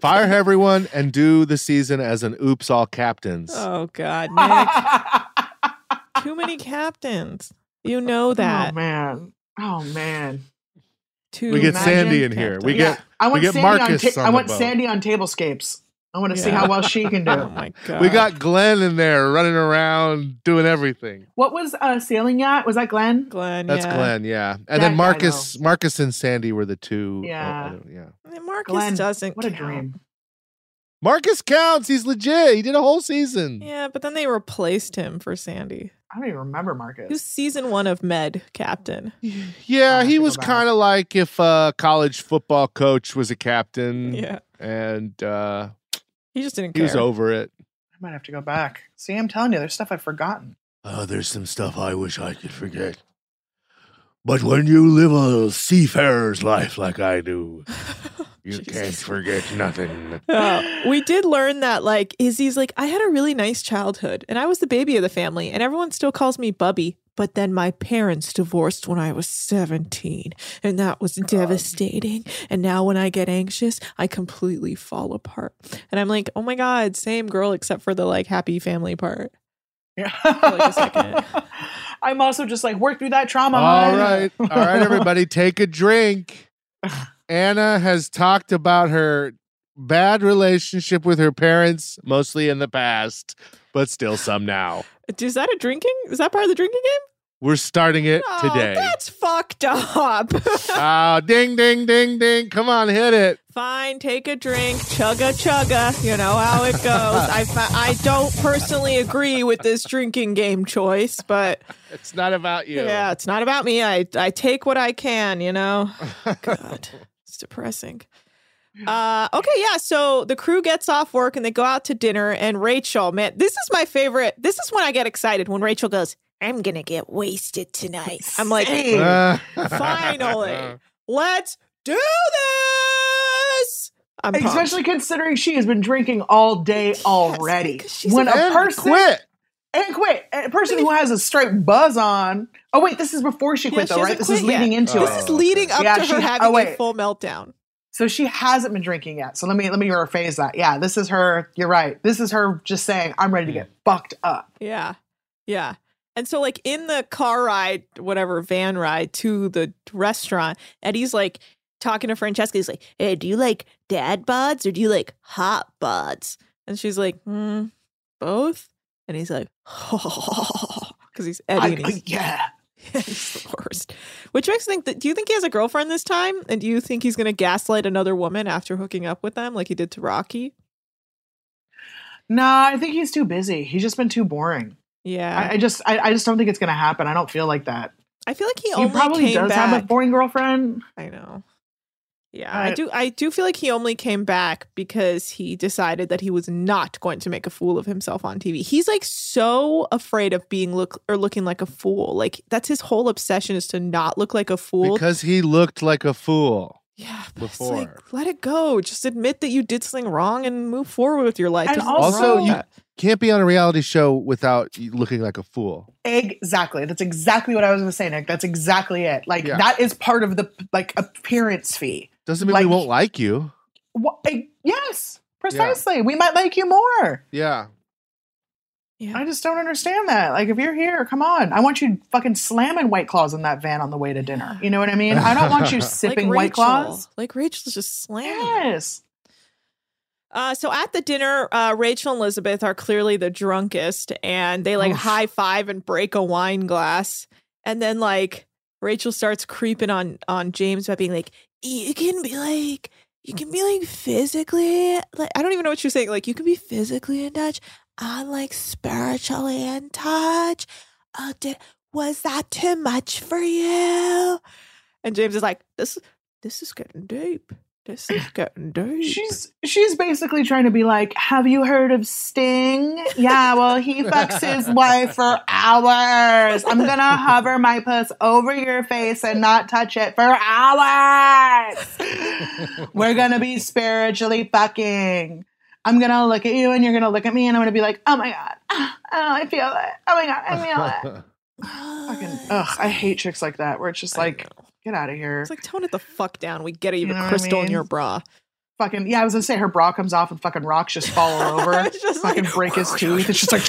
Fire everyone and do the season as an oops all captains. Oh, God, Nick. Too many captains. You know that. Oh, man. Oh, man. We get Sandy in here. We get... I want, Sandy on tablescapes. I want to see how well she can do. Oh my God. We got Glenn in there running around doing everything. What was Sailing Yacht? Was that Glenn? Glenn, That's Glenn, yeah. And then Marcus and Sandy were the two. Yeah. Marcus doesn't count. What a dream. Marcus counts. He's legit. He did a whole season. Yeah, but then they replaced him for Sandy. I don't even remember Marcus. He was season one of Med captain. Yeah, he was kind of like if a college football coach was a captain. Yeah. And he just didn't care. He was over it. I might have to go back. See, I'm telling you, there's stuff I've forgotten. There's some stuff I wish I could forget. But when you live a seafarer's life like I do... You can't forget nothing. We did learn that, like, Izzy's like, I had a really nice childhood, and I was the baby of the family, and everyone still calls me Bubby, but then my parents divorced when I was 17, and that was devastating, and now when I get anxious, I completely fall apart. And I'm like, oh my God, same girl, except for the, like, happy family part. Yeah. For, like, a second. I'm also just like, work through that trauma. All right, everybody, take a drink. Anna has talked about her bad relationship with her parents, mostly in the past, but still some now. Is that a drinking? Is that part of the drinking game? We're starting it today. That's fucked up. Oh, ding, ding, ding, ding. Come on, hit it. Fine, take a drink, chugga, chugga. You know how it goes. I don't personally agree with this drinking game choice, but... It's not about you. Yeah, it's not about me. I take what I can, you know? God. Depressing. So the crew gets off work and they go out to dinner, and Rachel, man, this is my favorite. This is when I get excited, when Rachel goes, I'm gonna get wasted tonight. I'm like, finally, let's do this. Especially considering she has been drinking all day already. When a person quit. And quit. A person who has a straight buzz on. Oh, wait, this is before she quit, though, right? This is leading into it. This is leading up to her having a full meltdown. So she hasn't been drinking yet. So let me rephrase that. Yeah, this is her. You're right. This is her just saying, I'm ready to get fucked up. Yeah. Yeah. And so, like, in the car ride, whatever, van ride to the restaurant, Eddie's, like, talking to Francesca. He's like, hey, do you like dad bods or do you like hot bods? And she's like, both. And he's like, because he's Eddie. And he's, he's the worst. Which makes me think that, do you think he has a girlfriend this time? And do you think he's going to gaslight another woman after hooking up with them like he did to Rocky? Nah, I think he's too busy. He's just been too boring. Yeah. I just don't think it's going to happen. I don't feel like that. I feel like he probably have a boring girlfriend. I know. Yeah, I do feel like he only came back because he decided that he was not going to make a fool of himself on TV. He's like so afraid of being looking like a fool. Like that's his whole obsession is to not look like a fool. Because he looked like a fool. Yeah, but before. It's like, let it go. Just admit that you did something wrong and move forward with your life. And also you can't be on a reality show without looking like a fool. Exactly. That's exactly what I was going to say, Nick. That's exactly it. Like that is part of the like appearance fee. Doesn't mean we won't like you. Yes, precisely. Yeah. We might like you more. Yeah. I just don't understand that. Like, if you're here, come on. I want you fucking slamming White Claws in that van on the way to dinner. You know what I mean? I don't want you sipping like White Claws. Like Rachel's just slamming. Yes. So at the dinner, Rachel and Elizabeth are clearly the drunkest, and they like high five and break a wine glass. And then like Rachel starts creeping on James by being like, you can be like physically, like, I don't even know what you're saying. Like, you can be physically in touch. I'm like spiritually in touch. Oh, was that too much for you? And James is like, this is getting deep. This is getting dirty. She's basically trying to be like, have you heard of Sting? Yeah, well, he fucks his wife for hours. I'm going to hover my puss over your face and not touch it for hours. We're going to be spiritually fucking. I'm going to look at you and you're going to look at me and I'm going to be like, oh my God. Oh, I feel it. Oh my God, I feel it. Fucking, ugh, I hate chicks like that where it's just like, get out of here. It's like, tone it the fuck down. We get it. You have a crystal in your bra. Fucking, yeah, I was going to say her bra comes off and fucking rocks just fall all over. Just fucking like, break his tooth. It's just like,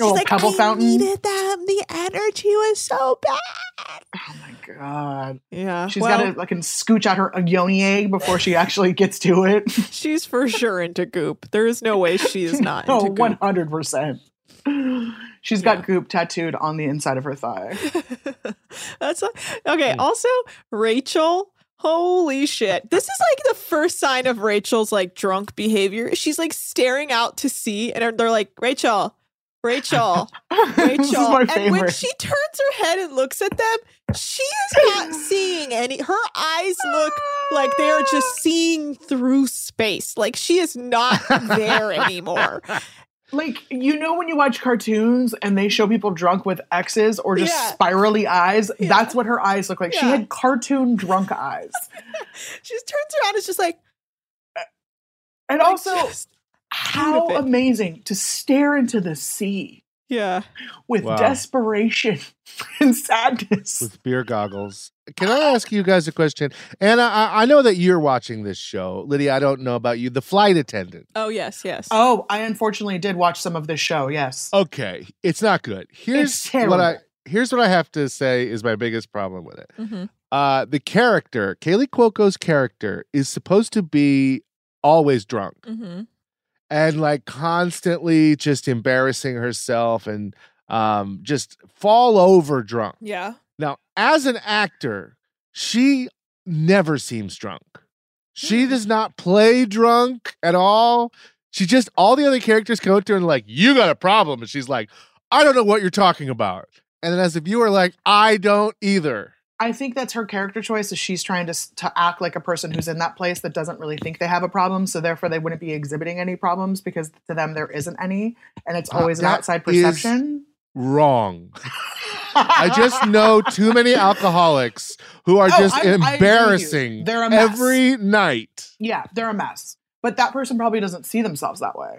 like pebble fountain. I needed them. The energy was so bad. Oh my God. Yeah. She's got to fucking scooch out her yoni egg before she actually gets to it. She's for sure into Goop. There is no way she is not into Goop. 100%. She's got Goop tattooed on the inside of her thigh. That's okay. Also, Rachel, holy shit. This is like the first sign of Rachel's like drunk behavior. She's like staring out to sea and they're like, Rachel, Rachel. And when she turns her head and looks at them, she is not seeing any. Her eyes look like they are just seeing through space. Like she is not there anymore. Like, you know when you watch cartoons and they show people drunk with X's or just spirally eyes? Yeah. That's what her eyes look like. Yeah. She had cartoon drunk eyes. She just turns around and is just like... And like also, how amazing to stare into the sea. Yeah. With desperation and sadness. With beer goggles. Can I ask you guys a question? Anna, I know that you're watching this show. Lydia, I don't know about you. The Flight Attendant. Oh, yes. Oh, I unfortunately did watch some of this show, yes. Okay. It's not good. Here's what I have to say is my biggest problem with it. Mm-hmm. The character, Kaylee Cuoco's character, is supposed to be always drunk. Mm-hmm. And like constantly just embarrassing herself and just fall over drunk. Yeah. Now, as an actor, she never seems drunk. She does not play drunk at all. She just, all the other characters come up to her and like, you got a problem. And she's like, I don't know what you're talking about. And then as the viewer, like, I don't either. I think that's her character choice is she's trying to act like a person who's in that place that doesn't really think they have a problem. So therefore they wouldn't be exhibiting any problems because to them there isn't any. And it's always an outside perception. Wrong. I just know too many alcoholics who are just embarrassing every night. Yeah, they're a mess. But that person probably doesn't see themselves that way.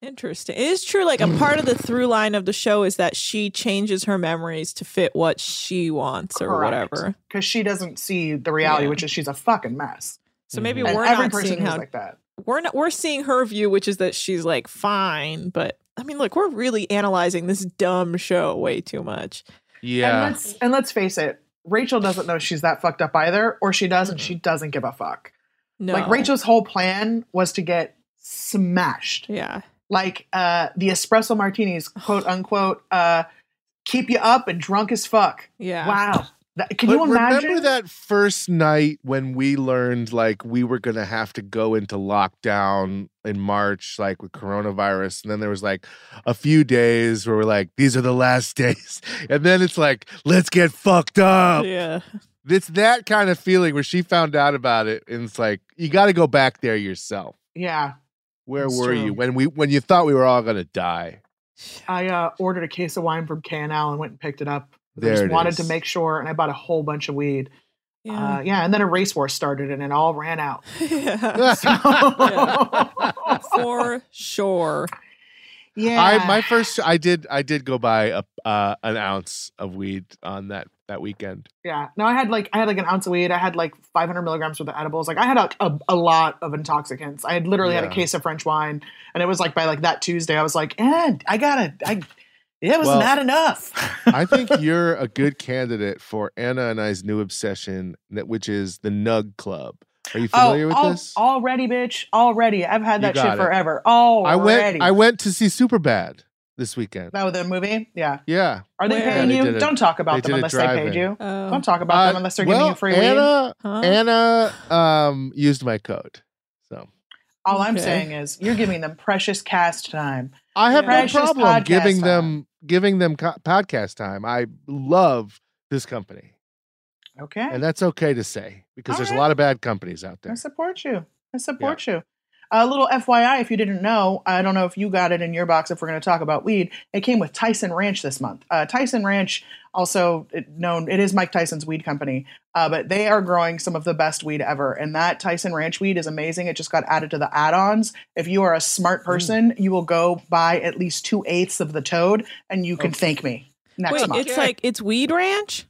Interesting. It is true. Like a part of the through line of the show is that she changes her memories to fit what she wants or whatever. Because she doesn't see the reality, which is she's a fucking mess. So maybe we're not seeing how like that. We're seeing her view, which is that she's like fine. But I mean, look, we're really analyzing this dumb show way too much. Yeah. And let's face it, Rachel doesn't know she's that fucked up either, or she does, and she doesn't give a fuck. No. Like Rachel's whole plan was to get smashed. Yeah. Like the espresso martinis, quote unquote, keep you up and drunk as fuck. Yeah. Wow. Can you imagine? Remember that first night when we learned like we were going to have to go into lockdown in March, like with coronavirus. And then there was like a few days where we're like, these are the last days. And then it's like, let's get fucked up. Yeah. It's that kind of feeling where she found out about it. And it's like, you got to go back there yourself. Yeah. Where were you when you thought we were all going to die? I ordered a case of wine from Canal and went and picked it up. I just wanted to make sure, and I bought a whole bunch of weed. Yeah, and then a race war started, and it all ran out. Yeah. For sure. Yeah, I did go buy an ounce of weed on that weekend. Yeah, no, I had like an ounce of weed. I had like 500 milligrams worth of edibles. Like I had a lot of intoxicants. I had literally had a case of French wine, and it was like by like that Tuesday, I was like, it was not enough. I think you're a good candidate for Anna and I's new obsession, which is the Nug Club. Are you familiar with this? Already, bitch. Already. I've had that shit forever. Already. I went to see Superbad this weekend. Oh, the movie? Yeah. Yeah. Are they paying you? Don't talk about them unless they paid you. Don't talk about them unless they're giving you free weed. Anna used my code. So all I'm saying is you're giving them precious cast time. I have no problem giving them podcast time. I love this company. Okay. And that's okay to say because there's a lot of bad companies out there. I support you. I support you. A little FYI, if you didn't know, I don't know if you got it in your box if we're going to talk about weed. It came with Tyson Ranch this month. Tyson Ranch, also known, it is Mike Tyson's weed company, but they are growing some of the best weed ever. And that Tyson Ranch weed is amazing. It just got added to the add-ons. If you are a smart person, you will go buy at least 2/8 of the toad, and you can thank me next month. It's like, it's Weed Ranch?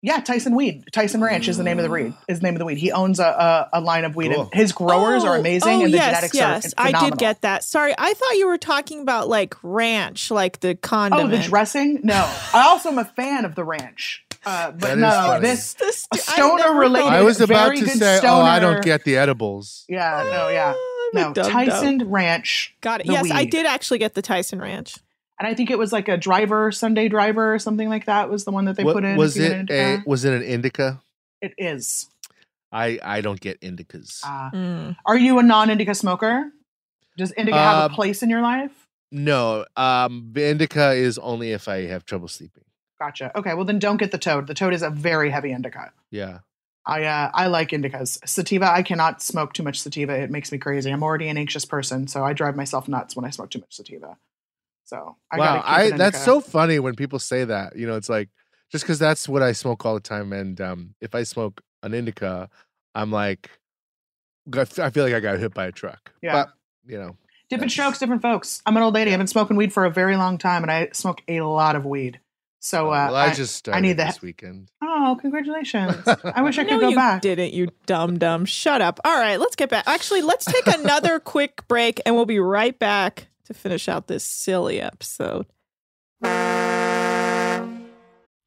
Yeah, Tyson Weed. Tyson Ranch is the name of the weed. Is the name of the weed. He owns a line of weed, and his growers are amazing, and the genetics are phenomenal. I did get that. Sorry, I thought you were talking about like ranch, like the condiment. Oh, the dressing? No, I also am a fan of the ranch. But no, this stoner related. I was about to say, stoner. Oh, I don't get the edibles. Yeah, no, yeah, no. Tyson Ranch. Got it. Yes, weed. I did actually get the Tyson Ranch. And I think it was like a driver, Sunday driver or something like that was the one that they put in. Was it an indica? It is. I don't get indicas. Are you a non-indica smoker? Does indica have a place in your life? No. Indica is only if I have trouble sleeping. Gotcha. Okay. Well, then don't get the toad. The toad is a very heavy indica. Yeah. I like indicas. Sativa, I cannot smoke too much sativa. It makes me crazy. I'm already an anxious person, so I drive myself nuts when I smoke too much sativa. So that's so funny when people say that, you know, it's like, just cause that's what I smoke all the time. And, if I smoke an indica, I'm like, I feel like I got hit by a truck, but you know, different strokes, different folks. I'm an old lady. I've been smoking weed for a very long time and I smoke a lot of weed. So, I just started I need that this weekend. Oh, congratulations. I wish I could go back. No, you didn't, you dumb. Shut up. All right, let's get back. Actually, let's take another quick break and we'll be right back to finish out this silly episode.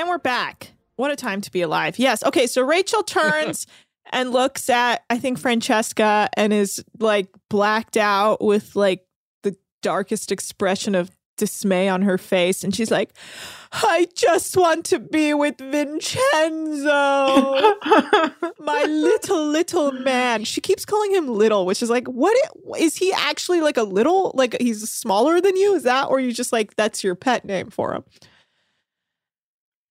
And we're back. What a time to be alive. Yes. Okay. So Rachel turns and looks at, I think, Francesca, and is like blacked out with like the darkest expression of dismay on her face. And she's like, I just want to be with Vincenzo, my little man. She keeps calling him little, which is like, what is he actually like a little, like he's smaller than you? Is that, or you just like, that's your pet name for him?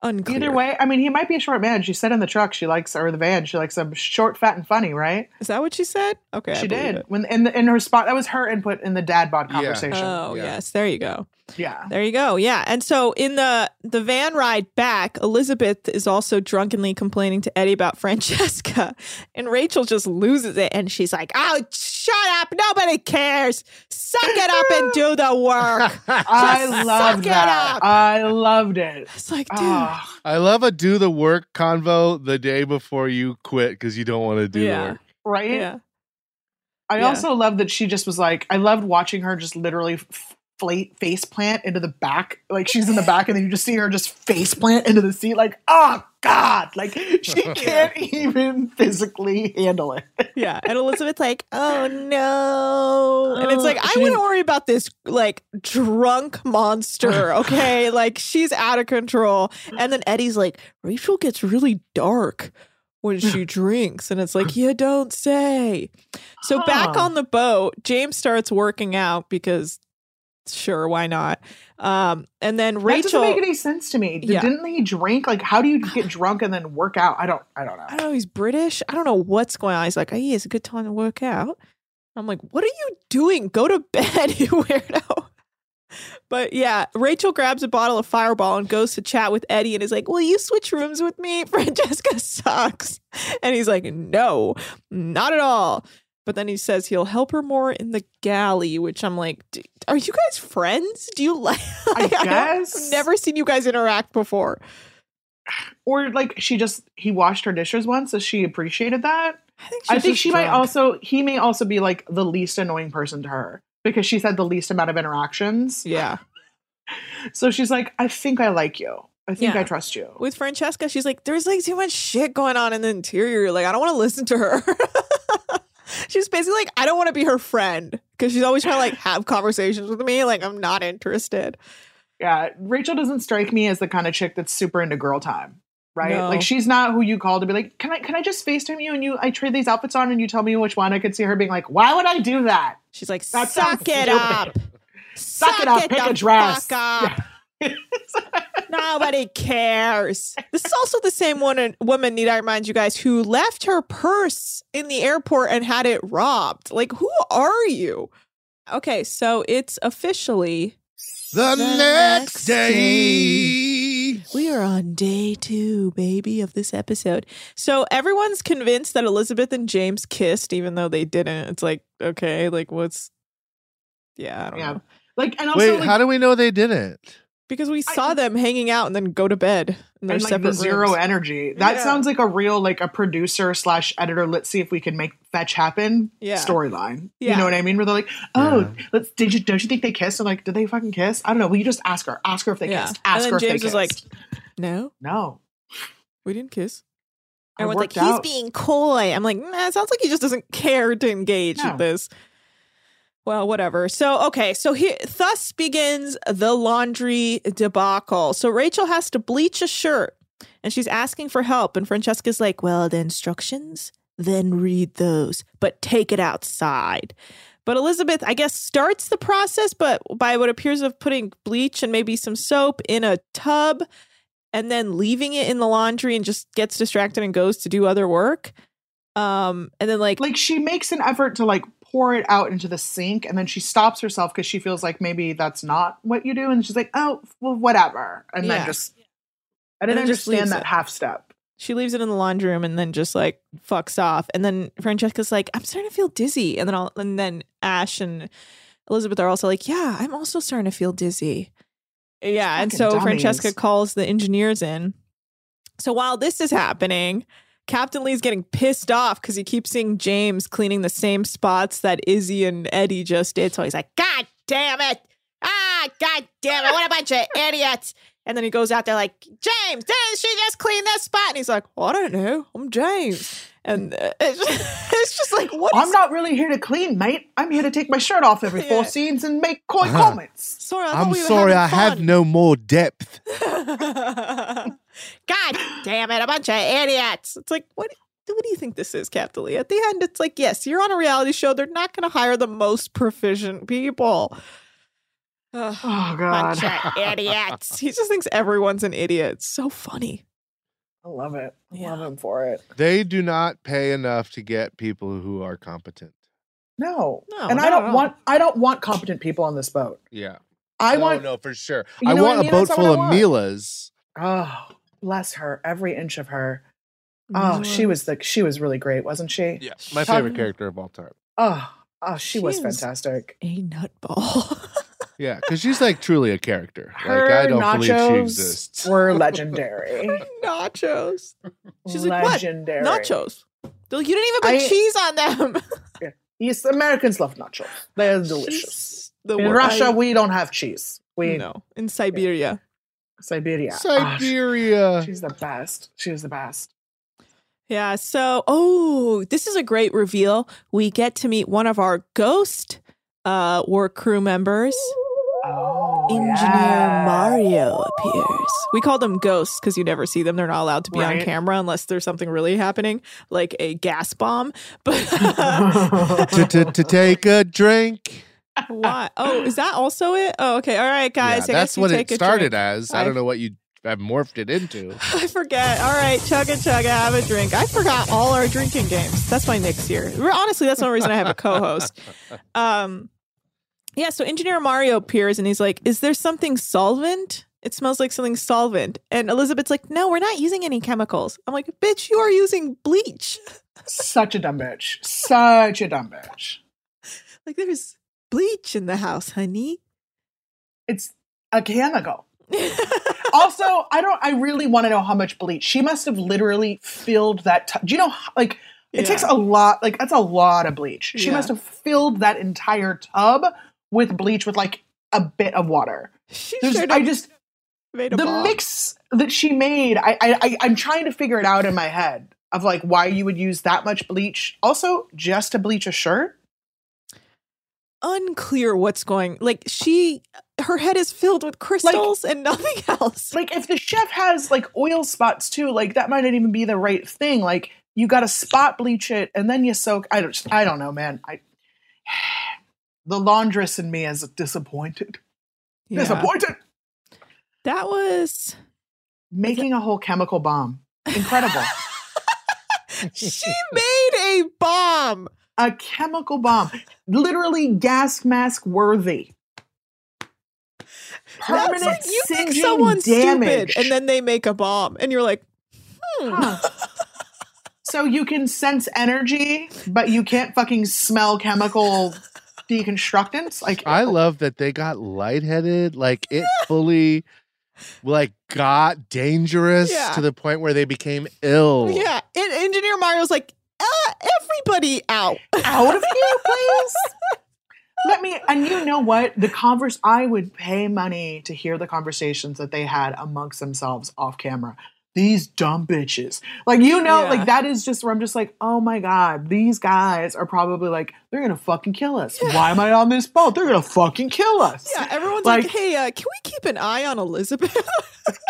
Unclear. Either way, I mean, he might be a short man. She said in the truck, she likes, or the van, she likes him short, fat, and funny, right? Is that what she said? Okay, she did. When in her spot, that was her input in the dad bod conversation. Yeah. Oh, yeah. Yes, there you go. Yeah, there you go. Yeah, and so in the van ride back, Elizabeth is also drunkenly complaining to Eddie about Francesca, and Rachel just loses it, and she's like, "Oh, shut up! Nobody cares. Suck it up and do the work." I love that. I loved it. It's like, dude, I love a do the work convo the day before you quit because you don't want to do the work, right? Yeah. I also love that she just was like, I loved watching her just literally face plant into the back, like she's in the back, and then you just see her just face plant into the seat, like, oh God, like she can't even physically handle it. Yeah, and Elizabeth's like, oh no, and it's like, I wouldn't worry about this like drunk monster, okay? Like she's out of control. And then Eddie's like, Rachel gets really dark when she drinks, and it's like, you don't say. So back on the boat, James starts working out because. Sure, why not? And then Rachel, that doesn't make any sense to me. Didn't he drink? Like, how do you get drunk and then work out? I don't know. I don't know. He's British. I don't know what's going on. He's like, oh, yeah, it's a good time to work out. I'm like, what are you doing? Go to bed, you weirdo. But yeah, Rachel grabs a bottle of Fireball and goes to chat with Eddie and is like, will you switch rooms with me? Francesca sucks. And he's like, no, not at all. But then he says he'll help her more in the galley, which I'm like, are you guys friends? Do you like I guess. I've never seen you guys interact before. Or like he washed her dishes once, so she appreciated that. I think she might also, he may also be like the least annoying person to her because she's had the least amount of interactions. Yeah. So she's like, I think I like you. I think I trust you. With Francesca, she's like, there's like too much shit going on in the interior. Like, I don't want to listen to her. She's basically like, I don't want to be her friend because she's always trying to like have conversations with me. Like, I'm not interested. Yeah. Rachel doesn't strike me as the kind of chick that's super into girl time, right? No. Like, she's not who you call to be like, can I just FaceTime you and I trade these outfits on and you tell me which one? I could see her being like, why would I do that? She's like, suck it up. Suck it up. Pick a dress. Yeah. Nobody cares. This is also the same woman, need I remind you guys, who left her purse in the airport and had it robbed. Like, who are you? Okay, so it's officially the next day. We are on day 2, baby, of this episode. So everyone's convinced that Elizabeth and James kissed, even though they didn't. It's like, okay, like what's? Yeah, I don't know. Like, and also, wait, how do we know they didn't? Because we saw them hanging out and then go to bed in their separate rooms. Zero energy. That sounds like a real, like a producer / editor. Let's see if we can make fetch happen. Yeah. Storyline. Yeah. You know what I mean? Where they're like, oh, don't you think they kissed? I'm like, did they fucking kiss? I don't know. Will you just ask her? Ask her if they kissed. Ask her if they kissed. And then James was like, no, we didn't kiss. Everyone's like, he's being coy. I'm like, nah, it sounds like he just doesn't care to engage with this. Well, whatever. So, okay. So thus begins the laundry debacle. So Rachel has to bleach a shirt and she's asking for help. And Francesca's like, well, the instructions, then read those, but take it outside. But Elizabeth, I guess, starts the process, but by what appears of putting bleach and maybe some soap in a tub and then leaving it in the laundry and just gets distracted and goes to do other work. And then like she makes an effort to like pour it out into the sink, and then she stops herself because she feels like maybe that's not what you do, and she's like, oh, well, whatever, and then just I didn't understand that half step. She leaves it in the laundry room and then just like fucks off. And then Francesca's like, I'm starting to feel dizzy, and then Ash and Elizabeth are also like, yeah, I'm also starting to feel dizzy. Yeah, and so dummies. Francesca calls the engineers in. So while this is happening, Captain Lee's getting pissed off because he keeps seeing James cleaning the same spots that Izzy and Eddie just did. So he's like, God damn it. Ah, God damn it. What a bunch of idiots. And then he goes out there like, James, didn't she just clean that spot? And he's like, well, I don't know. I'm James. And it's just like, what is... I'm not really here to clean, mate. I'm here to take my shirt off every four scenes and make coy comments. Sorry, I have no more depth. God damn it, a bunch of idiots. It's like, what do you think this is, Capitally? At the end, it's like, yes, you're on a reality show. They're not going to hire the most proficient people. Oh, God. Bunch of idiots. He just thinks everyone's an idiot. It's so funny. I love it. I love him for it. They do not pay enough to get people who are competent. No. And I don't want competent people on this boat. Yeah. For sure. I want a boat full of Milas. Oh, bless her. Every inch of her. Oh, she was really great, wasn't she? Yeah. My favorite character of all time. Oh, she was fantastic. A nutball. Yeah, because she's like truly a character. Her I don't believe she exists. Were legendary. Her nachos. She's legendary. Like, what? Nachos. They're like, you didn't even put cheese on them. Yeah. Yes, Americans love nachos. They're delicious. In Russia, we don't have cheese. No, in Siberia. Yeah. Siberia. Oh, she's the best. She was the best. Yeah. So, this is a great reveal. We get to meet one of our ghost work crew members. Engineer Mario appears. We call them ghosts because you never see them. They're not allowed to be on camera unless there's something really happening, like a gas bomb. But to take a drink. Why? Oh, is that also it? Oh, okay. All right, guys. Yeah, that's what it started as. I don't know what you have morphed it into. I forget. All right, chugga, have a drink. I forgot all our drinking games. That's my next year. Honestly, that's one reason I have a co-host. Yeah, so Engineer Mario appears and he's like, is there something solvent? It smells like something solvent. And Elizabeth's like, no, we're not using any chemicals. I'm like, bitch, you are using bleach. Such a dumb bitch. Like, there's bleach in the house, honey. It's a chemical. Also, I really want to know how much bleach. She must have literally filled that. Do you know, like... It takes a lot. Like, that's a lot of bleach. She must have filled that entire tub with bleach with like a bit of water. Mix that she made. I'm trying to figure it out in my head of like why you would use that much bleach. Also, just to bleach a shirt. Unclear what's going. Like her head is filled with crystals and nothing else. Like if the chef has like oil spots too, like that might not even be the right thing. Like. You got to spot bleach it, and then you soak. I don't know, man. The laundress in me is disappointed. Yeah. Disappointed. That was... Making a whole chemical bomb. Incredible. She made a bomb. A chemical bomb. Literally gas mask worthy. Permanent you think someone's damage. Stupid, and then they make a bomb, and you're like, So you can sense energy, but you can't fucking smell chemical deconstructants. Like I love that they got lightheaded. Like it fully, got dangerous to the point where they became ill. Yeah, and Engineer Mario's like, everybody out, out of here, please. And you know what? I would pay money to hear the conversations that they had amongst themselves off camera. These dumb bitches. Like, that is just where I'm just like, oh my God, these guys are probably like, they're going to fucking kill us. Yeah. Why am I on this boat? They're going to fucking kill us. Yeah, everyone's like hey, can we keep an eye on Elizabeth?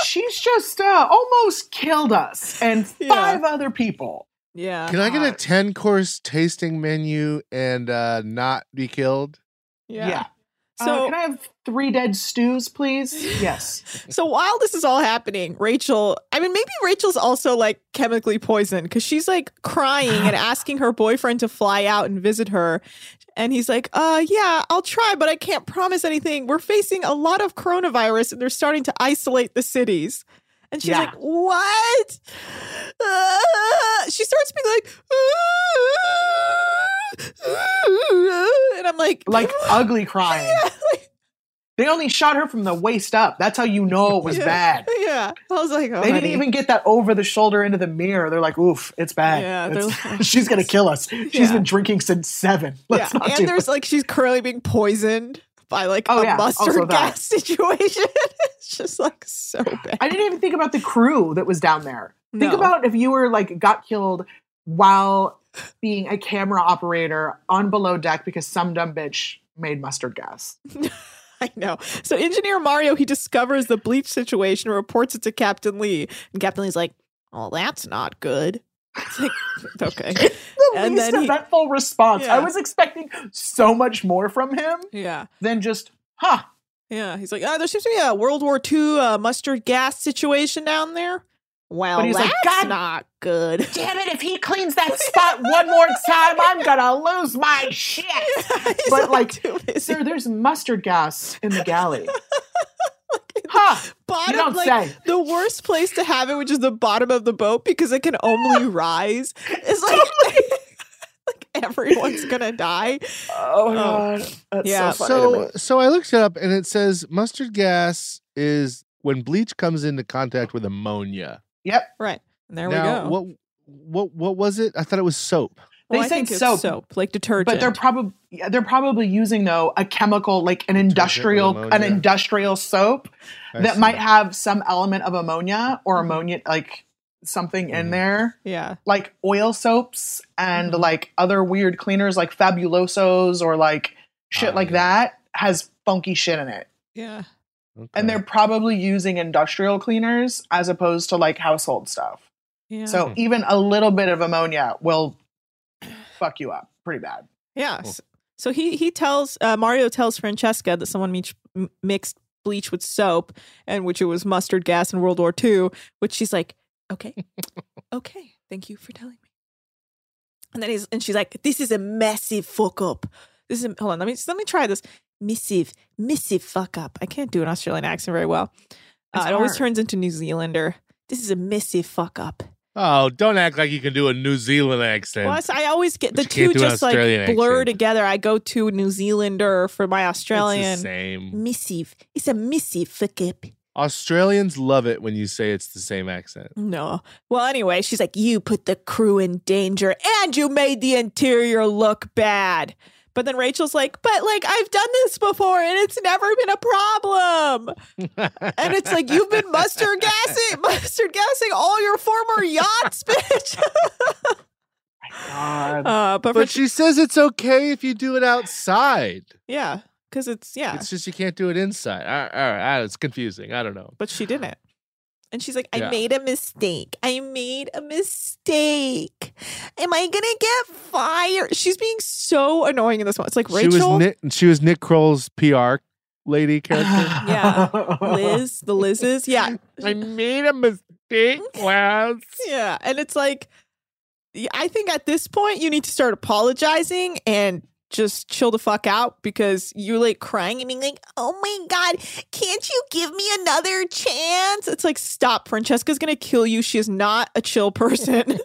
She's just almost killed us and five other people. Yeah. Can I get a 10-course tasting menu and not be killed? Yeah. So can I have 3 dead stews, please? Yes. So while this is all happening, Rachel's also like chemically poisoned because she's like crying and asking her boyfriend to fly out and visit her. And he's like, yeah, I'll try, but I can't promise anything. We're facing a lot of coronavirus and they're starting to isolate the cities. And she's like, what? She starts being like, and I'm like... Like ugly crying. Yeah, like, they only shot her from the waist up. That's how you know it was bad. Yeah. I was like, oh, They didn't even get that over the shoulder into the mirror. They're like, oof, it's bad. Yeah, she's going to kill us. She's been drinking since 7. Let's not do this. She's currently being poisoned by like a mustard gas situation. It's just like so bad. I didn't even think about the crew that was down there. No. Think about if you were like got killed while being a camera operator on Below Deck because some dumb bitch made mustard gas. I know. So Engineer Mario, he discovers the bleach situation and reports it to Captain Lee. And Captain Lee's like, oh, that's not good. It's like, okay. The and least then eventful response. Yeah. I was expecting so much more from him than just, huh. Yeah, he's like, oh, there seems to be a World War II mustard gas situation down there. Well, that's like, God, not good. Damn it, if he cleans that spot one more time, I'm going to lose my shit. Yeah, but like sir, there's mustard gas in the galley. Huh. Bottom, you don't say. The worst place to have it, which is the bottom of the boat, because it can only rise. It's like... everyone's gonna die. Oh God, that's so I looked it up and it says mustard gas is when bleach comes into contact with ammonia. Yep, right. And we go. What was it? I thought it was soap. Well, they said soap, like detergent. But they're probably using though a chemical, like an industrial soap that might have some element of ammonia or ammonia, like. Something in there, like oil soaps and like other weird cleaners, like Fabulosos or like shit like that has funky shit in it. Yeah, okay. And they're probably using industrial cleaners as opposed to like household stuff. Yeah. So even a little bit of ammonia will fuck you up pretty bad. Yeah. Cool. So Mario tells Francesca that someone mixed bleach with soap, and which it was mustard gas in World War II. Which she's like. Okay. Thank you for telling me. And then she's like, "This is a massive fuck up. Hold on. Let me try this. Missive fuck up. I can't do an Australian accent very well. It always turns into New Zealander. This is a missive fuck up. Oh, don't act like you can do a New Zealand accent. Well, I always get the two just like blur together. I go to New Zealander for my Australian. It's the same. Missive. It's a missive fuck up. Australians love it when you say it's the same accent. No. Well, anyway, she's like, you put the crew in danger and you made the interior look bad. But then Rachel's like, but like, I've done this before and it's never been a problem. And it's like, you've been mustard gassing all your former yachts, bitch. My God. But she says it's okay if you do it outside. Yeah. Because it's just you can't do it inside. All right, it's confusing. I don't know. But she didn't. And she's like, I made a mistake. Am I going to get fired? She's being so annoying in this one. It's like Rachel. She was Nick Kroll's PR lady character. Yeah. Liz, the Liz's. Yeah. I made a mistake, Liz. Yeah. And it's like, I think at this point you need to start apologizing and just chill the fuck out because you're like crying and being like, oh my God, can't you give me another chance? It's like, stop. Francesca's going to kill you. She is not a chill person.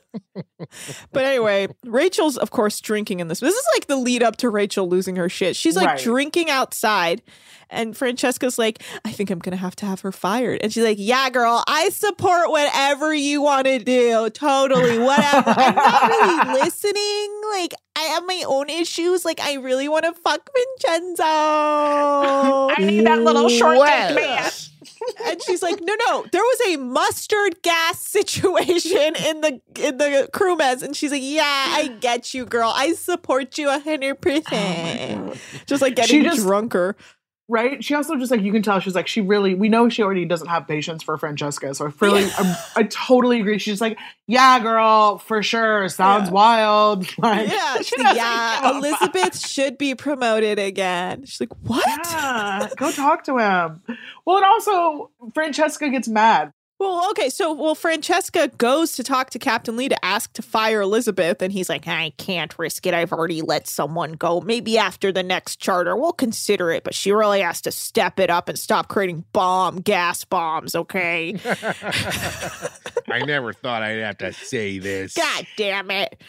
But anyway, Rachel's, of course, drinking in this. This is like the lead up to Rachel losing her shit. She's like drinking outside. And Francesca's like, I think I'm going to have her fired. And she's like, yeah, girl, I support whatever you want to do. Totally. Whatever. I'm not really listening. Like, I have my own issues. Like, I really want to fuck Vincenzo. I need that little short-dick man. And she's like, no, there was a mustard gas situation in the crew mess. And she's like, yeah, I get you, girl. I support you 100%. Just like getting drunker. Right? She also just like, you can tell she's like, we know she already doesn't have patience for Francesca. So I totally agree. She's like, yeah, girl, for sure. Sounds wild. Like, yeah. Elizabeth should be promoted again. She's like, what? Yeah, go talk to him. Well, and also Francesca gets mad. Well, okay. So, Francesca goes to talk to Captain Lee to ask to fire Elizabeth. And he's like, I can't risk it. I've already let someone go. Maybe after the next charter, we'll consider it. But she really has to step it up and stop creating gas bombs, okay? I never thought I'd have to say this. God damn it.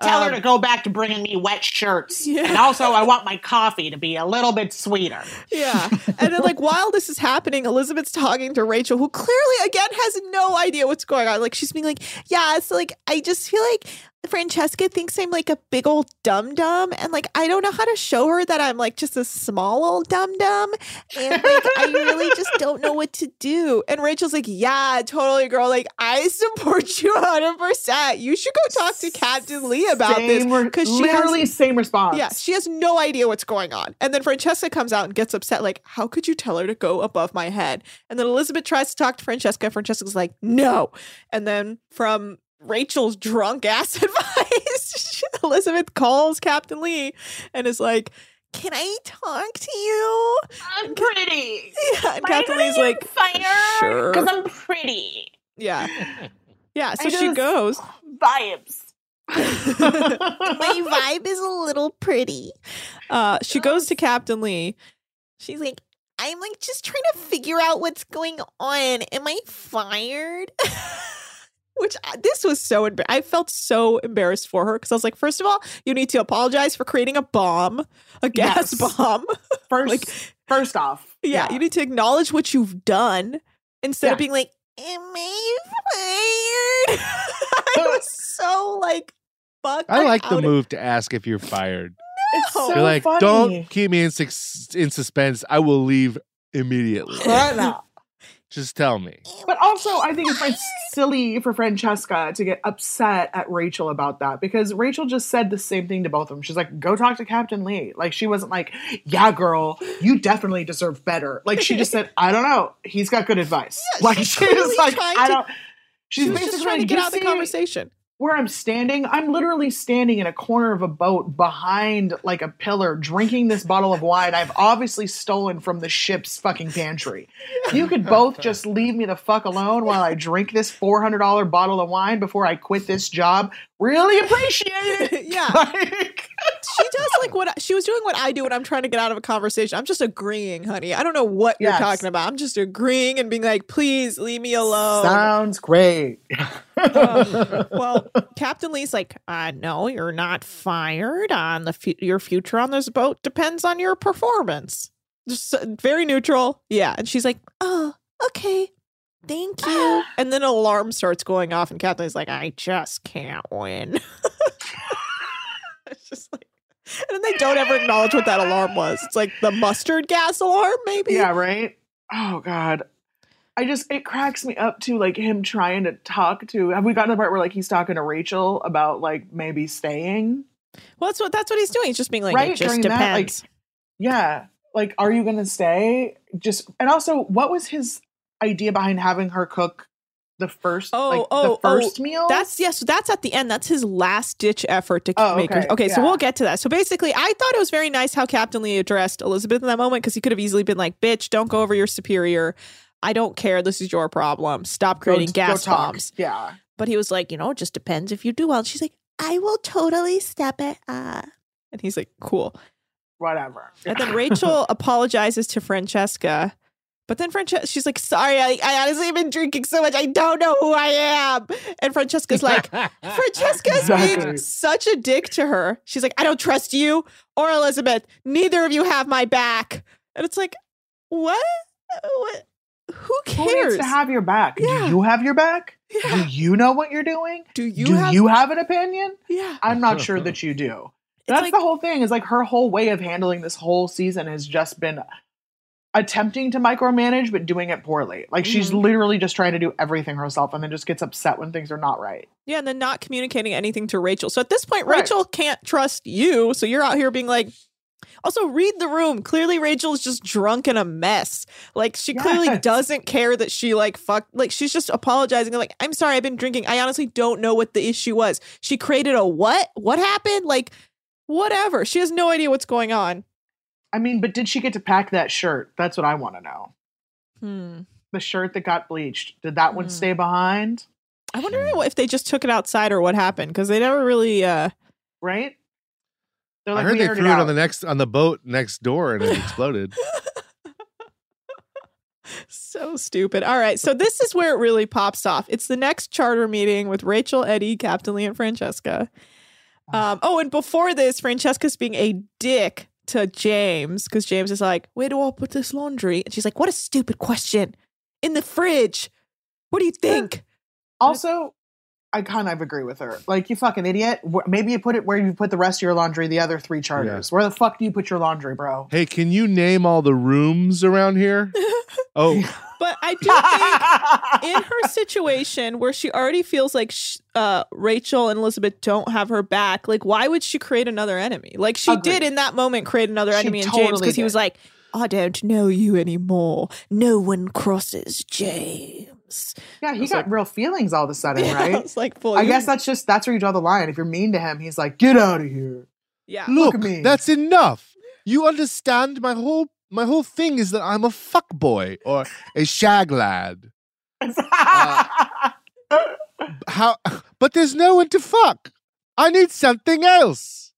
Tell her to go back to bringing me wet shirts. Yeah. And also, I want my coffee to be a little bit sweeter. Yeah. And then, like, while this is happening, Elizabeth's talking to Rachel, who clearly, again, has no idea what's going on. Like, she's being like, yeah, so, like, I just feel like Francesca thinks I'm like a big old dum-dum, and like I don't know how to show her that I'm like just a small old dum-dum, and like I really just don't know what to do. And Rachel's like, yeah, totally, girl, like I support you 100%. You should go talk to Captain Lee about this, because she literally has, same response. Yeah, she has no idea what's going on. And then Francesca comes out and gets upset, like, how could you tell her to go above my head? And then Elizabeth tries to talk to Francesca. Francesca's like, no. And then from Rachel's drunk ass advice, Elizabeth calls Captain Lee and is like, can I talk to you? I'm pretty. Yeah, and Captain Lee's like, sure. Because I'm pretty. Yeah. Yeah, so she goes. Vibes. My vibe is a little pretty. She goes to Captain Lee. She's like, I'm like just trying to figure out what's going on. Am I fired? Which, this was so, I felt so embarrassed for her, because I was like, first of all, you need to apologize for creating a bomb, a gas bomb. First, like, first off. Yeah, yeah, you need to acknowledge what you've done instead of being like, am I fired? I was so like, fuck. I like the move to ask if you're fired. No. It's so you're like, funny. Don't keep me in suspense. I will leave immediately. Right now. Just tell me. But also, I think it's silly for Francesca to get upset at Rachel about that, because Rachel just said the same thing to both of them. She's like, go talk to Captain Lee. Like, she wasn't like, yeah, girl, you definitely deserve better. Like, she just said, I don't know. He's got good advice. Yeah, like, she was like, I don't. She's basically just trying to get out of the conversation. Where I'm standing, I'm literally standing in a corner of a boat behind like a pillar, drinking this bottle of wine I've obviously stolen from the ship's fucking pantry. You could both just leave me the fuck alone while I drink this $400 bottle of wine before I quit this job. Really appreciate it. Yeah. Like, she does like what she was doing, what I do when I'm trying to get out of a conversation. I'm just agreeing, honey. I don't know what you're talking about. I'm just agreeing and being like, please leave me alone. Sounds great. Well, Captain Lee's like, no, you're not fired. On the your future on this boat depends on your performance. Just very neutral. Yeah. And she's like, oh, okay. Thank you. And then an alarm starts going off and Captain Lee's like, I just can't win. It's just like, and then they don't ever acknowledge what that alarm was. It's like the mustard gas alarm, maybe. Yeah, right. Oh God. It cracks me up too, like him trying to talk to, have we gotten to the part where like he's talking to Rachel about like maybe staying? Well, that's what he's doing. He's just being like, right? It just during depends. That, like, yeah. Like, are you going to stay? And also, what was his idea behind having her cook the first meal? That's at the end. That's his last ditch effort to make her. Okay, yeah. So we'll get to that. So basically, I thought it was very nice how Captain Lee addressed Elizabeth in that moment, because he could have easily been like, bitch, don't go over your superior. I don't care. This is your problem. Stop creating gas bombs. Yeah. But he was like, it just depends if you do well. And she's like, I will totally step it up. And he's like, cool. Whatever. And then Rachel apologizes to Francesca. But then she's like, sorry, I honestly have been drinking so much. I don't know who I am. And Francesca's like, Francesca's being such a dick to her. She's like, I don't trust you or Elizabeth. Neither of you have my back. And it's like, what? Who cares? Who needs to have your back? Yeah. Do you have your back? Yeah. Do you know what you're doing? Do you have an opinion? Yeah. I'm not sure that you do. That's like, the whole thing is like her whole way of handling this whole season has just been attempting to micromanage, but doing it poorly. Like she's literally just trying to do everything herself and then just gets upset when things are not right. Yeah. And then not communicating anything to Rachel. So at this point, Rachel can't trust you. So you're out here being like, also read the room. Clearly Rachel's just drunk and a mess. Like she clearly doesn't care that she like fucked. Like she's just apologizing. Like, I'm sorry, I've been drinking. I honestly don't know what the issue was. She created a what? What happened? Like whatever. She has no idea what's going on. I mean, but did she get to pack that shirt? That's what I want to know. The shirt that got bleached. Did that one stay behind? I wonder if they just took it outside or what happened, because they never really. Right? Like, I heard they threw it on the boat next door and it exploded. So stupid. All right. So this is where it really pops off. It's the next charter meeting with Rachel, Eddie, Captain Lee, and Francesca. And before this, Francesca's being a dick to James, because James is like, where do I put this laundry? And she's like, what a stupid question. In the fridge. What do you think? Also, I kind of agree with her. Like, you fucking idiot. Maybe you put it where you put the rest of your laundry, the other three charters. Yeah. Where the fuck do you put your laundry, bro? Hey, can you name all the rooms around here? Oh. But I do think in her situation where she already feels like Rachel and Elizabeth don't have her back, like, why would she create another enemy? Like, she did in that moment create another enemy in James, because he was like, I don't know you anymore. No one crosses James. Yeah, he got like, real feelings all of a sudden, right? It's like, boy, I guess that's where you draw the line. If you're mean to him, he's like, get out of here. Yeah, look at me. That's enough. You understand my whole thing is that I'm a fuckboy or a shag lad. But there's no one to fuck. I need something else.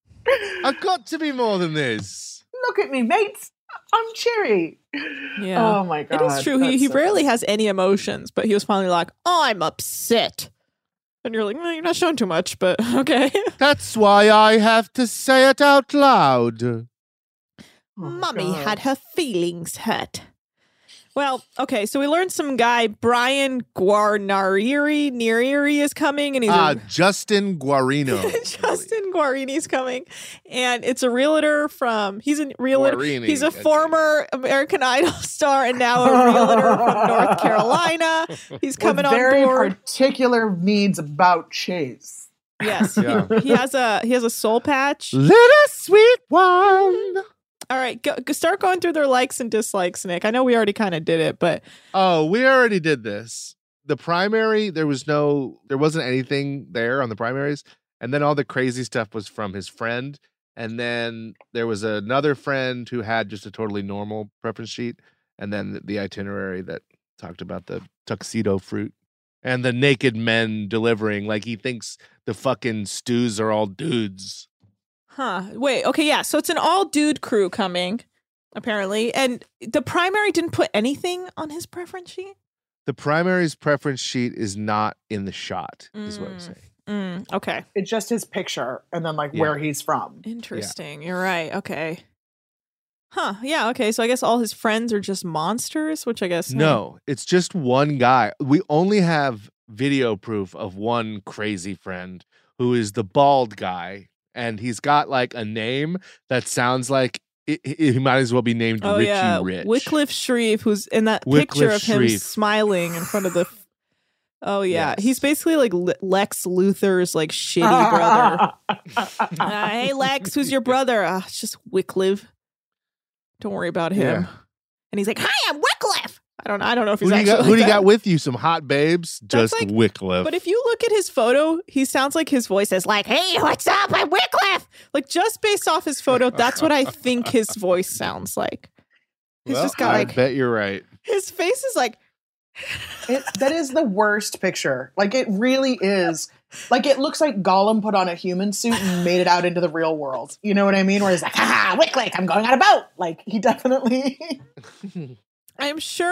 I've got to be more than this. Look at me, mates. I'm cheery. Yeah. Oh my God. It is true. He rarely has any emotions, but he was finally like, I'm upset. And you're like, no, you're not showing too much, but okay. That's why I have to say it out loud. Oh, Mummy had her feelings hurt. Well, okay, so we learned some guy, Brian Guarnerieri is coming. And he's Justin Guarino. Justin Guarini's coming. And it's a realtor from, he's a realtor. Guarini, he's a former American Idol star and now a realtor from North Carolina. He's coming on board. Very particular needs about Chase. Yes, yeah. he has a soul patch. Little sweet one. All right, go start going through their likes and dislikes, Nick. I know we already kind of did it, but we already did this. The primary, there wasn't anything there on the primaries, and then all the crazy stuff was from his friend, and then there was another friend who had just a totally normal preference sheet, and then the itinerary that talked about the tuxedo fruit and the naked men delivering. Like, he thinks the fucking stews are all dudes. Huh. Wait. Okay. Yeah. So it's an all dude crew coming, apparently. And the primary didn't put anything on his preference sheet. The primary's preference sheet is not in the shot, is what I'm saying. Okay. It's just his picture and then where he's from. Interesting. Yeah. You're right. Okay. Huh. Yeah. Okay. So I guess all his friends are just monsters, which I guess. No, it's just one guy. We only have video proof of one crazy friend who is the bald guy. And he's got a name that sounds like he might as well be named Richie Rich. Wycliffe Shreve, who's in that picture of him smiling in front of the. Oh yeah, yes. He's basically like Lex Luthor's shitty brother. Hey Lex, who's your brother? It's just Wycliffe. Don't worry about him. Yeah. And he's like, "Hi, I'm Wycliffe." I don't know if he's actually. Who do you got with you? Some hot babes? Just Wycliffe. But if you look at his photo, he sounds like his voice is like, "Hey, what's up? I'm Wycliffe." Like, just based off his photo, that's what I think his voice sounds like. He's just got I bet you're right. His face is like. That is the worst picture. Like, it really is. Like, it looks like Gollum put on a human suit and made it out into the real world. You know what I mean? Where he's like, "Ha ha, Wycliffe, I'm going on a boat." Like, he definitely. I'm sure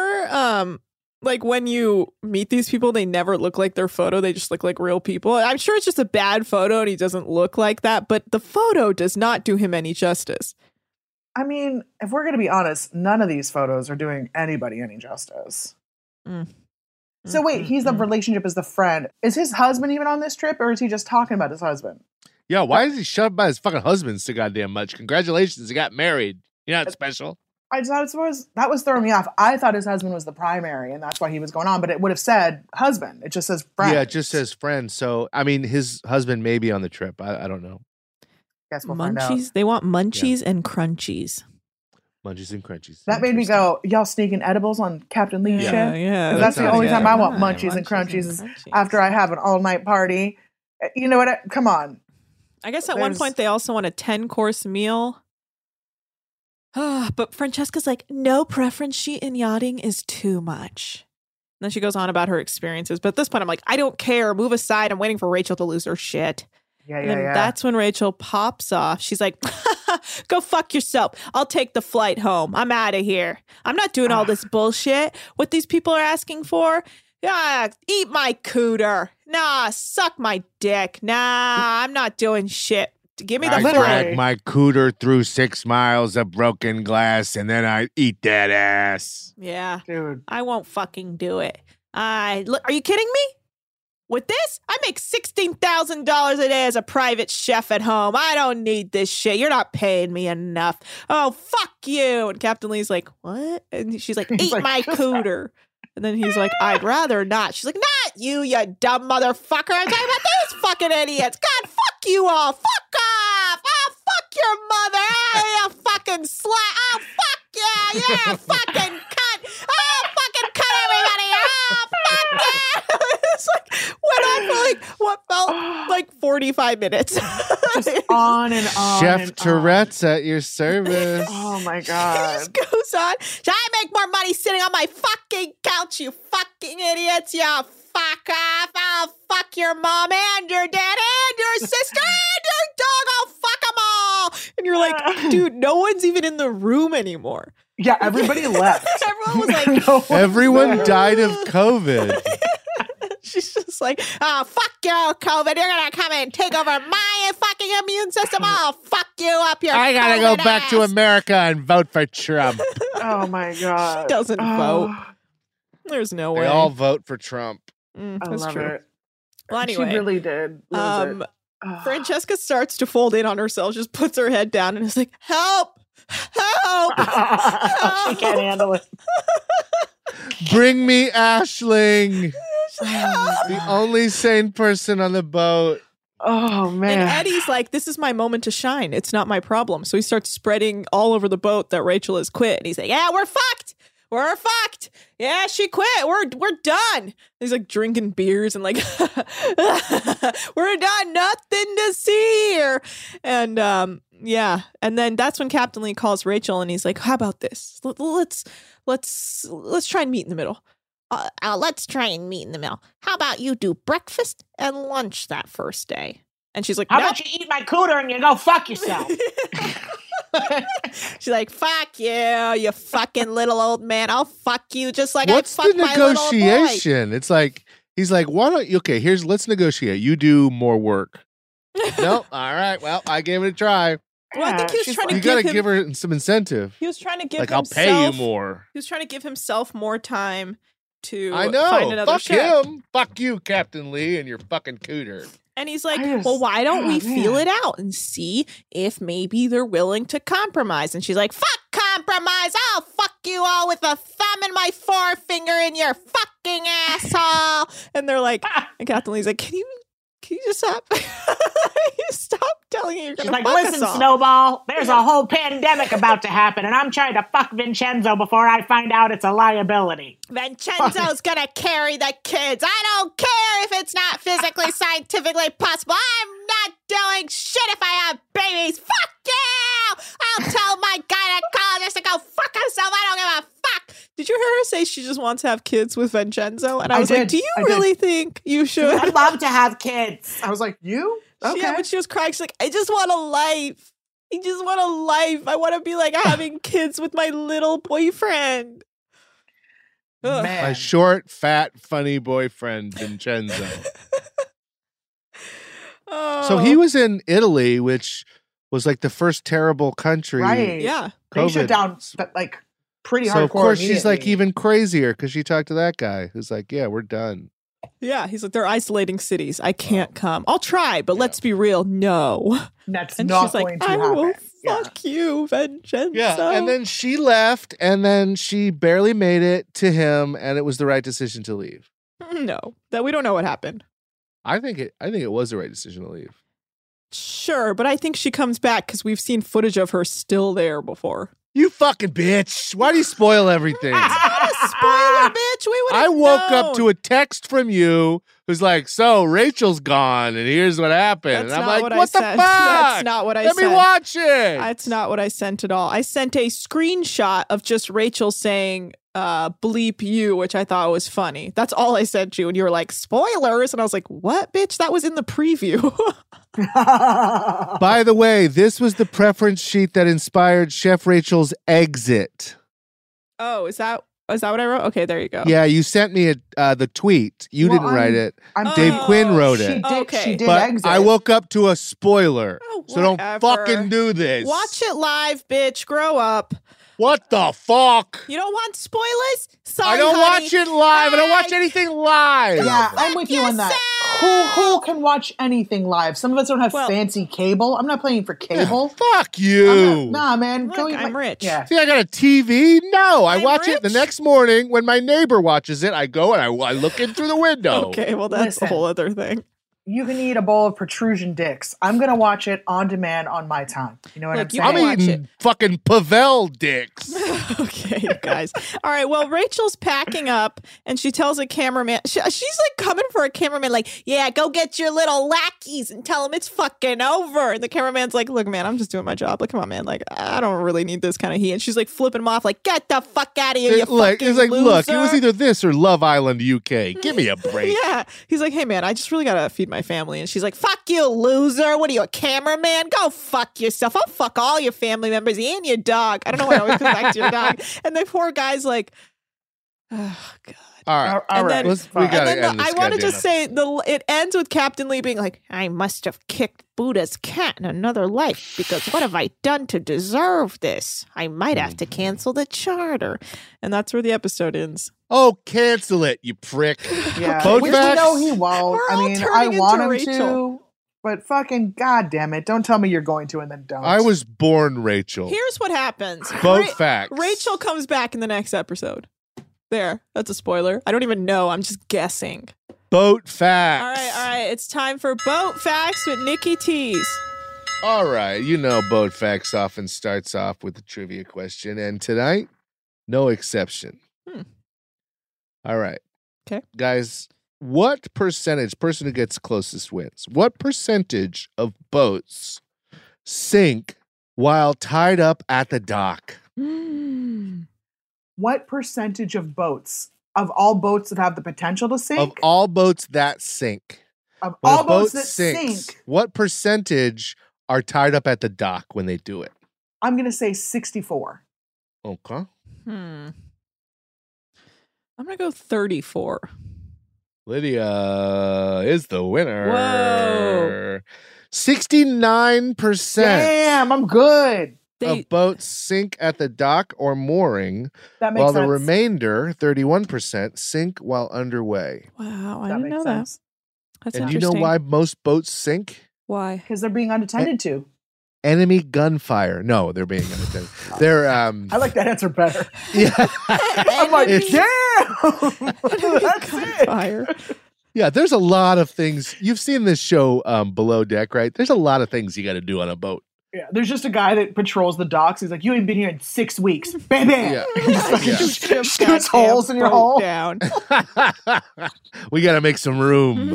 when you meet these people, they never look like their photo. They just look like real people. I'm sure it's just a bad photo and he doesn't look like that. But the photo does not do him any justice. I mean, if we're going to be honest, none of these photos are doing anybody any justice. So wait, he's the relationship is the friend. Is his husband even on this trip, or is he just talking about his husband? Yeah, why is he shut up by his fucking husband so goddamn much? Congratulations, he got married. You're not special. I suppose that was throwing me off. I thought his husband was the primary, and that's why he was going on. But it would have said husband. It just says friend. Yeah, it just says friend. So, I mean, his husband may be on the trip. I don't know. Guess we'll find out. They want munchies and crunchies. Munchies and crunchies. That made me go, y'all sneaking edibles on Captain Lee's ship? Yeah. That's the only time I want munchies and crunchies is after I have an all-night party. You know what? Come on. I guess at one point they also want a 10-course meal. But Francesca's like, no preference sheet in yachting is too much. And then she goes on about her experiences. But at this point, I'm like, I don't care. Move aside. I'm waiting for Rachel to lose her shit. Yeah. That's when Rachel pops off. She's like, go fuck yourself. I'll take the flight home. I'm out of here. I'm not doing all this bullshit. What these people are asking for? Eat my cooter. Nah, suck my dick. Nah, I'm not doing shit. Give me the I drag my cooter through 6 miles of broken glass, and then I eat that ass. Yeah. Dude. I won't fucking do it. Are you kidding me? With this, I make $16,000 a day as a private chef at home. I don't need this shit. You're not paying me enough. Oh, fuck you. And Captain Lee's like, what? And she's like, eat my cooter. And then he's like, I'd rather not. She's like, not you, you dumb motherfucker. I'm talking about these fucking idiots. God, fuck you all. Fuck off. Oh, fuck your mother. Oh, you fucking slut. Oh, fuck you. You're a fucking cunt. Oh, fucking cut everybody. Oh, fuck yeah. It's like, went on for like what felt like 45 minutes. Just on and on. Chef Tourette's at your service. Oh my God. It just goes on. I make more money sitting on my fucking couch, you fucking idiots. Yeah, fuck off. I'll fuck your mom and your dad and your sister and your dog. I'll fuck them all. And you're like, dude, no one's even in the room anymore. Yeah, everybody left. Everyone was like, everyone died of COVID. She's just like, oh, fuck you, COVID. You're going to come and take over my fucking immune system. I'll fuck you up your I got to go back to America and vote for Trump. Oh, my God. She doesn't vote. There's no way. They all vote for Trump. That's I love true. It. Well, anyway. She really did. Francesca starts to fold in on herself, just puts her head down and is like, help. Help! Help! She can't handle it. Bring me Ashling, the only sane person on the boat. Oh man! And Eddie's like, "This is my moment to shine. It's not my problem." So he starts spreading all over the boat that Rachel has quit, and he's like, "Yeah, we're fucked. We're fucked. Yeah, she quit. We're done." And he's like drinking beers and like, "We're done. Nothing to see here." And yeah, and then that's when Captain Lee calls Rachel, and he's like, "How about this? Let's try and meet in the middle. Let's try and meet in the middle. How about you do breakfast and lunch that first day?" And she's like, "How about you eat my cooter and you go fuck yourself?" She's like, "Fuck you, you fucking little old man. I'll fuck you just like I fuck my little boy." What's the negotiation? It's like he's like, "Why don't you? Okay, let's negotiate. You do more work." Nope. All right. Well, I gave it a try. Well, I think he was trying to give her some incentive. He was trying to give himself, I'll pay you more. He was trying to give himself more time to find another ship. Him. Fuck you, Captain Lee, and your fucking cooter. And he's like, well, why don't we feel it out and see if maybe they're willing to compromise? And she's like, fuck compromise. I'll fuck you all with a thumb and my forefinger in your fucking asshole. And they're like, and Captain Lee's like, can you just stop? You stop telling you you're going to fuck us all. Listen, Snowball, there's a whole pandemic about to happen, and I'm trying to fuck Vincenzo before I find out it's a liability. Vincenzo's going to carry the kids. I don't care if it's not physically, scientifically possible. I'm not doing shit if I have babies. Fuck you! I'll tell my gynecologist to go fuck himself. I don't give a fuck. Did you hear her say she just wants to have kids with Vincenzo? And I was like, do you really think you should? I'd love to have kids. I was like, you? Okay. Yeah, but she was crying. She's like, I just want a life. I just want a life. I want to be like having kids with my little boyfriend. Ugh. Man. My short, fat, funny boyfriend, Vincenzo. Oh. So he was in Italy, which was like the first terrible country. Right. Yeah. They shut down like pretty hardcore. So of course she's like even crazier because she talked to that guy who's like, yeah, we're done. Yeah, he's like, they're isolating cities. I can't come. I'll try, but let's be real. No. That's not going to happen. And she's like, I will fuck you, Vincenzo. Yeah, and then she left, and then she barely made it to him, and it was the right decision to leave. No, that we don't know what happened. I think it was the right decision to leave. Sure, but I think she comes back because we've seen footage of her still there before. You fucking bitch. Why do you spoil everything? Spoiler, bitch. We would have known. I woke up to a text from you who's like, so Rachel's gone and here's what happened. That's and I'm like, what the fuck? That's not what I sent. Let me watch it. That's not what I sent at all. I sent a screenshot of just Rachel saying, bleep you, which I thought was funny. That's all I sent you. And you were like, spoilers. And I was like, what, bitch? That was in the preview. By the way, this was the preference sheet that inspired Chef Rachel's exit. Oh, is that what I wrote? Okay, there you go. Yeah, you sent me the tweet. You didn't write it. Dave Quinn wrote it. She did but exit. I woke up to a spoiler. Oh, so don't fucking do this. Watch it live, bitch. Grow up. What the fuck? You don't want spoilers? Sorry, I don't watch it live. I don't watch anything live. Yeah, I'm with you on that. Who can watch anything live? Some of us don't have fancy cable. I'm not playing for cable. Yeah, fuck you. Nah, man. Look, I'm rich. Yeah. See, I got a TV. No, I watch it the next morning when my neighbor watches it. I go and I look in through the window. Okay, well, that's a whole other thing. You can eat a bowl of protrusion dicks. I'm going to watch it on demand on my time. You know what I'm saying? I'm eating fucking Pavel dicks. Okay, guys. All right. Well, Rachel's packing up and she tells a cameraman, she's like coming for a cameraman, like, yeah, go get your little lackeys and tell them it's fucking over. And the cameraman's like, look, man, I'm just doing my job. Like, come on, man. Like, I don't really need this kind of heat. And she's like flipping him off, like, get the fuck out of here. He's like, loser. Look, it was either this or Love Island, UK. Give me a break. Yeah. He's like, hey, man, I just really got to feed my family. And she's like, fuck you, loser. What are you, a cameraman? Go fuck yourself. I'll fuck all your family members and your dog. I don't know why I always come back to your dog. And the poor guy's like, oh, God. All right. And then, I want to just say it ends with Captain Lee being like, I must have kicked Buddha's cat in another life because what have I done to deserve this? I might have to cancel the charter. And that's where the episode ends. Oh, cancel it, you prick. Yeah. We know he won't. I want him to. But fucking goddamn it! Don't tell me you're going to, and then don't. I was born Rachel. Here's what happens. Facts. Rachel comes back in the next episode. There, that's a spoiler. I don't even know. I'm just guessing. Boat facts. All right. It's time for Boat Facts with Nikki Tees. All right. You know, Boat Facts often starts off with a trivia question, and tonight, no exception. All right. Okay. Guys, what percentage, person who gets closest wins, what percentage of boats sink while tied up at the dock? What percentage of boats, of all boats that have the potential to sink? Of all boats that sink. Of when all boats that sink. What percentage are tied up at the dock when they do it? I'm going to say 64. Okay. I'm going to go 34. Lydia is the winner. Whoa. 69%. Damn, I'm good. Of boats sink at the dock or mooring, while the remainder, 31%, sink while underway. Wow, I didn't know that. That's interesting. And you know why most boats sink? Why? Because they're being unattended to. Enemy gunfire. No, they're being unattended. I like that answer better. Yeah, I'm like, damn, that's gunfire. Yeah, there's a lot of things. You've seen this show, Below Deck, right? There's a lot of things you got to do on a boat. Yeah, there's just a guy that patrols the docks. He's like, you ain't been here in 6 weeks. Bam, bam. Yeah. Shoots holes in your hull. Down. We got to make some room.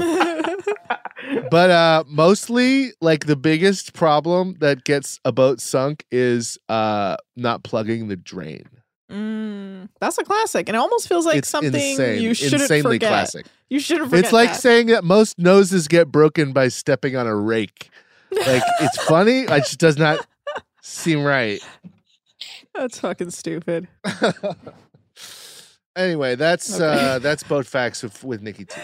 But mostly, like, the biggest problem that gets a boat sunk is not plugging the drain. That's a classic. And it almost feels like it's something you shouldn't insanely forget. Classic. You shouldn't forget. It's like saying that most noses get broken by stepping on a rake. Like, it's funny. It just does not seem right. That's fucking stupid. Anyway, that's Boat Facts with Nikki T.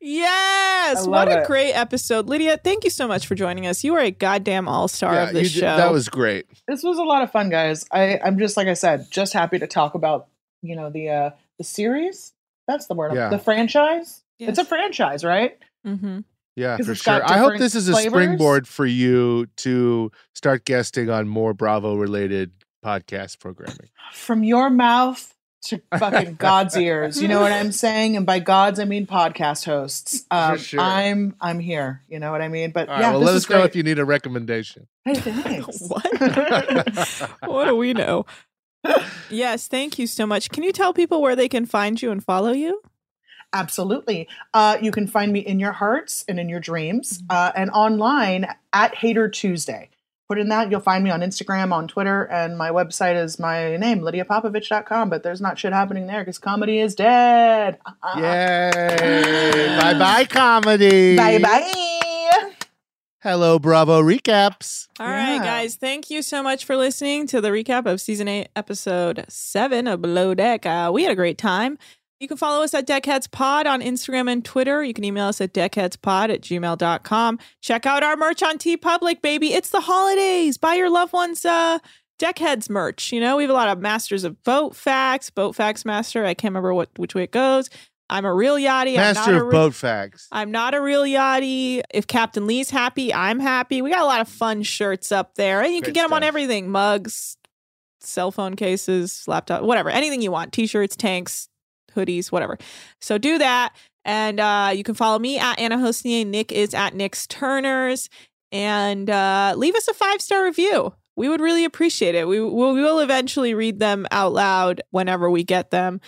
Yes! What a great episode. Lydia, thank you so much for joining us. You are a goddamn all-star of this show. That was great. This was a lot of fun, guys. I'm just, like I said, just happy to talk about, you know, the series. That's the word. Yeah. The franchise. Yes. It's a franchise, right? Mm-hmm. Yeah, for sure. I hope this is a springboard for you to start guesting on more Bravo-related podcast programming. From your mouth to fucking God's ears, you know what I'm saying? And by God's, I mean podcast hosts. For sure. I'm here, you know what I mean? But all right, well, let us know if you need a recommendation. Hey, thanks. What? What do we know? Yes, thank you so much. Can you tell people where they can find you and follow you? Absolutely. You can find me in your hearts and in your dreams and online at Hater Tuesday. Put in that. You'll find me on Instagram, on Twitter, and my website is my name, LydiaPopovich.com. But there's not shit happening there because comedy is dead. Yay. Bye-bye, comedy. Bye-bye. Hello, Bravo Recaps. All right, guys. Thank you so much for listening to the recap of Season 8, Episode 7 of Below Deck. We had a great time. You can follow us at DeckheadsPod on Instagram and Twitter. You can email us at DeckheadsPod@gmail.com. Check out our merch on TeePublic, baby. It's the holidays. Buy your loved ones Deckheads merch. You know, we have a lot of masters of Boat Facts, Boat Facts Master. I can't remember which way it goes. I'm a real yachty. Master of boat facts. I'm not a real yachty. If Captain Lee's happy, I'm happy. We got a lot of fun shirts up there. And you can get them on everything. Mugs, cell phone cases, laptop, whatever. Anything you want. T-shirts, tanks, hoodies, whatever. So do that. And you can follow me at Anna Hosnier. Nick is at Nick's Turners. And leave us a 5-star review. We would really appreciate it. We will eventually read them out loud whenever we get them.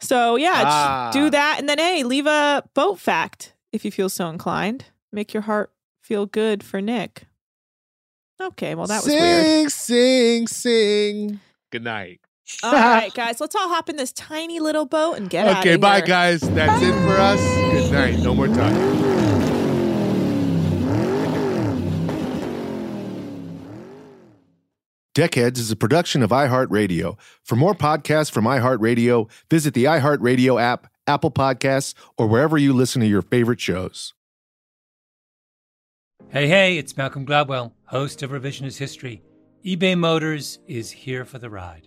So yeah, do that. And then, hey, leave a boat fact if you feel so inclined. Make your heart feel good for Nick. Okay, well, that was weird. Sing. Good night. All right, guys, let's all hop in this tiny little boat and get out of here. Okay, bye, guys. That's it for us. Good night. No more talking. Deckheads is a production of iHeartRadio. For more podcasts from iHeartRadio, visit the iHeartRadio app, Apple Podcasts, or wherever you listen to your favorite shows. Hey, it's Malcolm Gladwell, host of Revisionist History. eBay Motors is here for the ride.